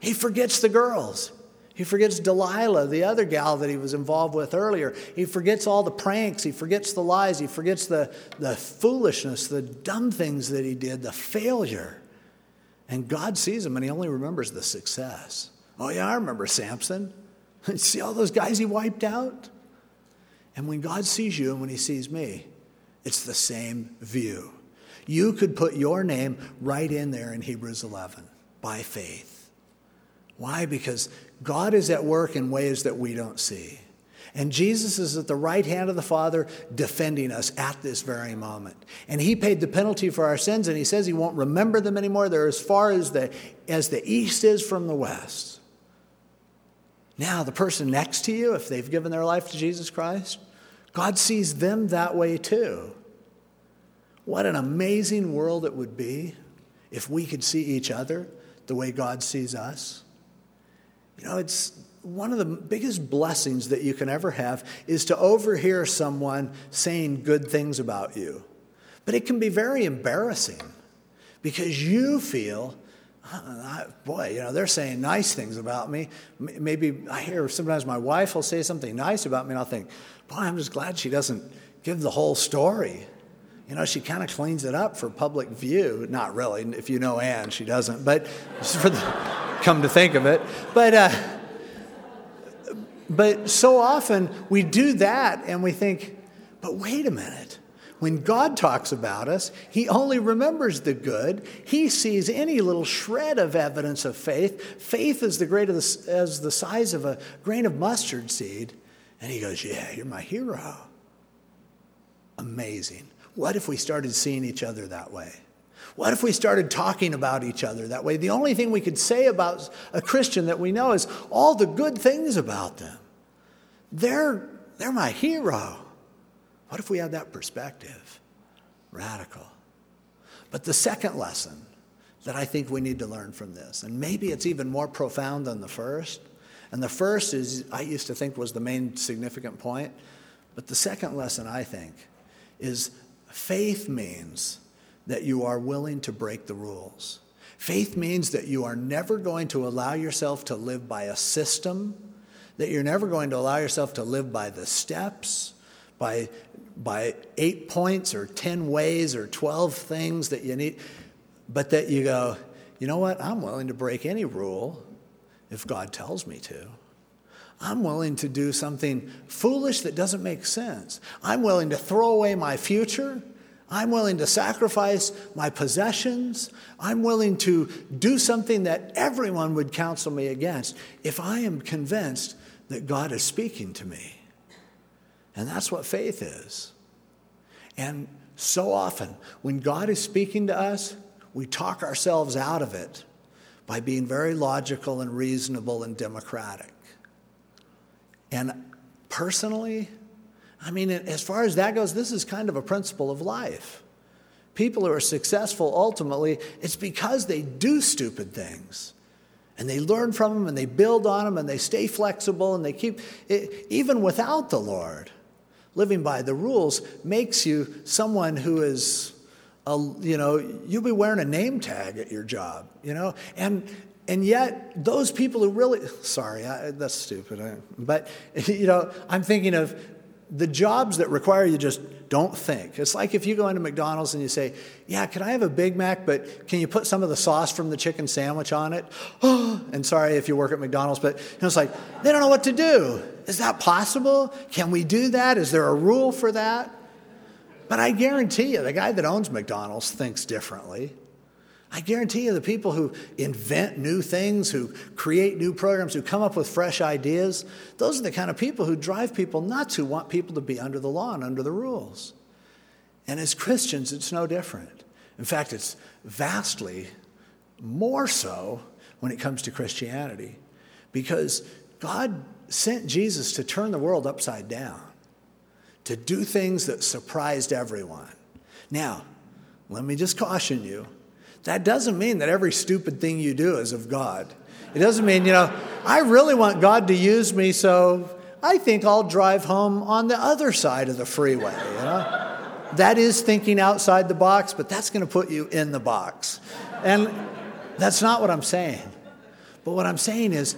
He forgets the girls. He forgets Delilah, the other gal that he was involved with earlier. He forgets all the pranks. He forgets the lies. He forgets the, the foolishness, the dumb things that he did, the failure. And God sees him, and he only remembers the success. Oh, yeah, I remember Samson. See all those guys he wiped out? And when God sees you and when he sees me, it's the same view. You could put your name right in there in Hebrews eleven by faith. Why? Because God is at work in ways that we don't see. And Jesus is at the right hand of the Father defending us at this very moment. And he paid the penalty for our sins, and he says he won't remember them anymore. They're as far as the, as the east is from the west. Now, the person next to you, if they've given their life to Jesus Christ, God sees them that way too. What an amazing world it would be if we could see each other the way God sees us. You know, it's one of the biggest blessings that you can ever have is to overhear someone saying good things about you. But it can be very embarrassing because you feel, oh, boy, you know, they're saying nice things about me. Maybe I hear sometimes my wife will say something nice about me, and I'll think, boy, I'm just glad she doesn't give the whole story. You know, she kind of cleans it up for public view. Not really. If you know Anne, she doesn't. But for the, come to think of it. But uh, but so often we do that and we think, but wait a minute. When God talks about us, he only remembers the good. He sees any little shred of evidence of faith. Faith is the great of the, as the size of a grain of mustard seed. And he goes, yeah, you're my hero. Amazing. What if we started seeing each other that way? What if we started talking about each other that way? The only thing we could say about a Christian that we know is all the good things about them. They're, they're my hero. What if we had that perspective? Radical. But the second lesson that I think we need to learn from this, and maybe it's even more profound than the first, and the first is I used to think was the main significant point, but the second lesson I think is faith means that you are willing to break the rules. Faith means that you are never going to allow yourself to live by a system, that you're never going to allow yourself to live by the steps, by by eight points or ten ways or twelve things that you need, but that you go, you know what, I'm willing to break any rule if God tells me to. I'm willing to do something foolish that doesn't make sense. I'm willing to throw away my future. I'm willing to sacrifice my possessions. I'm willing to do something that everyone would counsel me against if I am convinced that God is speaking to me. And that's what faith is. And so often, when God is speaking to us, we talk ourselves out of it by being very logical and reasonable and democratic. And personally, I mean, as far as that goes, this is kind of a principle of life. People who are successful, ultimately, it's because they do stupid things. And they learn from them, and they build on them, and they stay flexible, and they keep, it, even without the Lord, living by the rules makes you someone who is, a, you know, you'll be wearing a name tag at your job, you know? And And yet, those people who really, sorry, I, that's stupid, I, but, you know, I'm thinking of the jobs that require you just don't think. It's like if you go into McDonald's and you say, yeah, can I have a Big Mac, but can you put some of the sauce from the chicken sandwich on it? Oh, and sorry if you work at McDonald's, but you know, it's like, they don't know what to do. Is that possible? Can we do that? Is there a rule for that? But I guarantee you, the guy that owns McDonald's thinks differently. I guarantee you the people who invent new things, who create new programs, who come up with fresh ideas, those are the kind of people who drive people nuts, who want people to be under the law and under the rules. And as Christians, it's no different. In fact, it's vastly more so when it comes to Christianity, because God sent Jesus to turn the world upside down, to do things that surprised everyone. Now, let me just caution you. That doesn't mean that every stupid thing you do is of God. It doesn't mean, you know, I really want God to use me, so I think I'll drive home on the other side of the freeway, you know. That is thinking outside the box, but that's going to put you in the box. And that's not what I'm saying. But what I'm saying is,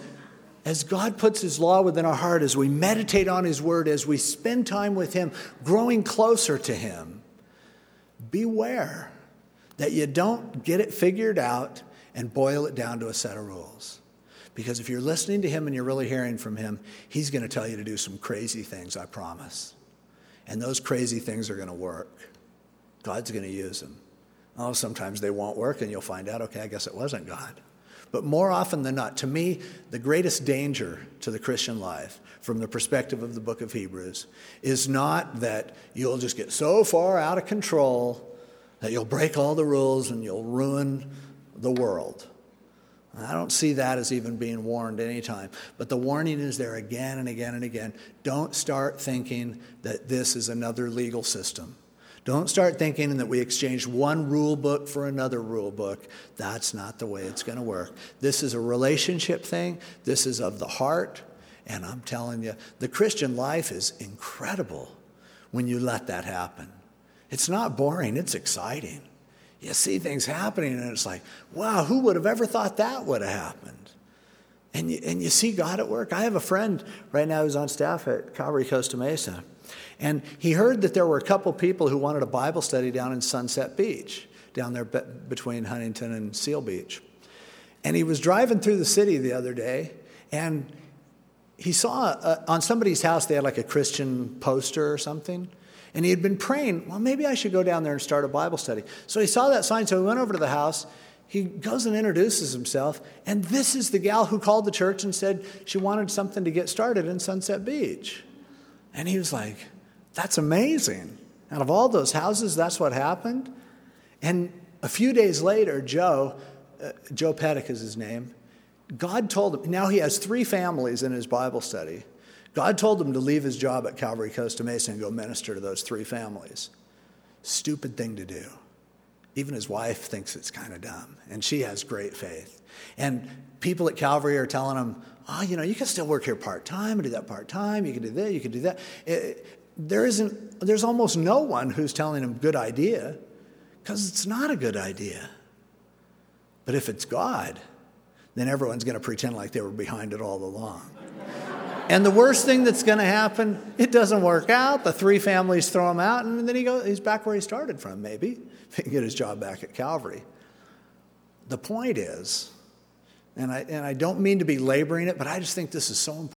as God puts his law within our heart, as we meditate on his word, as we spend time with him, growing closer to him, beware that you don't get it figured out and boil it down to a set of rules. Because if you're listening to him and you're really hearing from him, he's going to tell you to do some crazy things, I promise. And those crazy things are going to work. God's going to use them. Oh, sometimes they won't work, and you'll find out, okay, I guess it wasn't God. But more often than not, to me, the greatest danger to the Christian life from the perspective of the book of Hebrews is not that you'll just get so far out of control that you'll break all the rules and you'll ruin the world. I don't see that as even being warned any time. But the warning is there again and again and again. Don't start thinking that this is another legal system. Don't start thinking that we exchange one rule book for another rule book. That's not the way it's going to work. This is a relationship thing. This is of the heart. And I'm telling you, the Christian life is incredible when you let that happen. It's not boring, it's exciting. You see things happening and it's like, wow, who would have ever thought that would have happened? And you, and you see God at work. I have a friend right now who's on staff at Calvary Costa Mesa. And he heard that there were a couple people who wanted a Bible study down in Sunset Beach, down there be- between Huntington and Seal Beach. And he was driving through the city the other day, and he saw a, on somebody's house they had like a Christian poster or something. And he had been praying, well, maybe I should go down there and start a Bible study. So he saw that sign, so he went over to the house. He goes and introduces himself. And this is the gal who called the church and said she wanted something to get started in Sunset Beach. And he was like, that's amazing. Out of all those houses, that's what happened. And a few days later, Joe, uh, Joe Pettick is his name, God told him, now he has three families in his Bible study. God told him to leave his job at Calvary Costa Mesa and go minister to those three families. Stupid thing to do. Even his wife thinks it's kind of dumb, and she has great faith. And people at Calvary are telling him, oh, you know, you can still work here part-time and do that part-time. You can do this, you can do that. It, there isn't, there's almost no one who's telling him good idea. because it's not a good idea. But if it's God, then everyone's going to pretend like they were behind it all along. And the worst thing that's going to happen, it doesn't work out. The three families throw him out, and then he goes, he's back where he started from, maybe. If he can get his job back at Calvary. The point is, and I, and I don't mean to be laboring it, but I just think this is so important.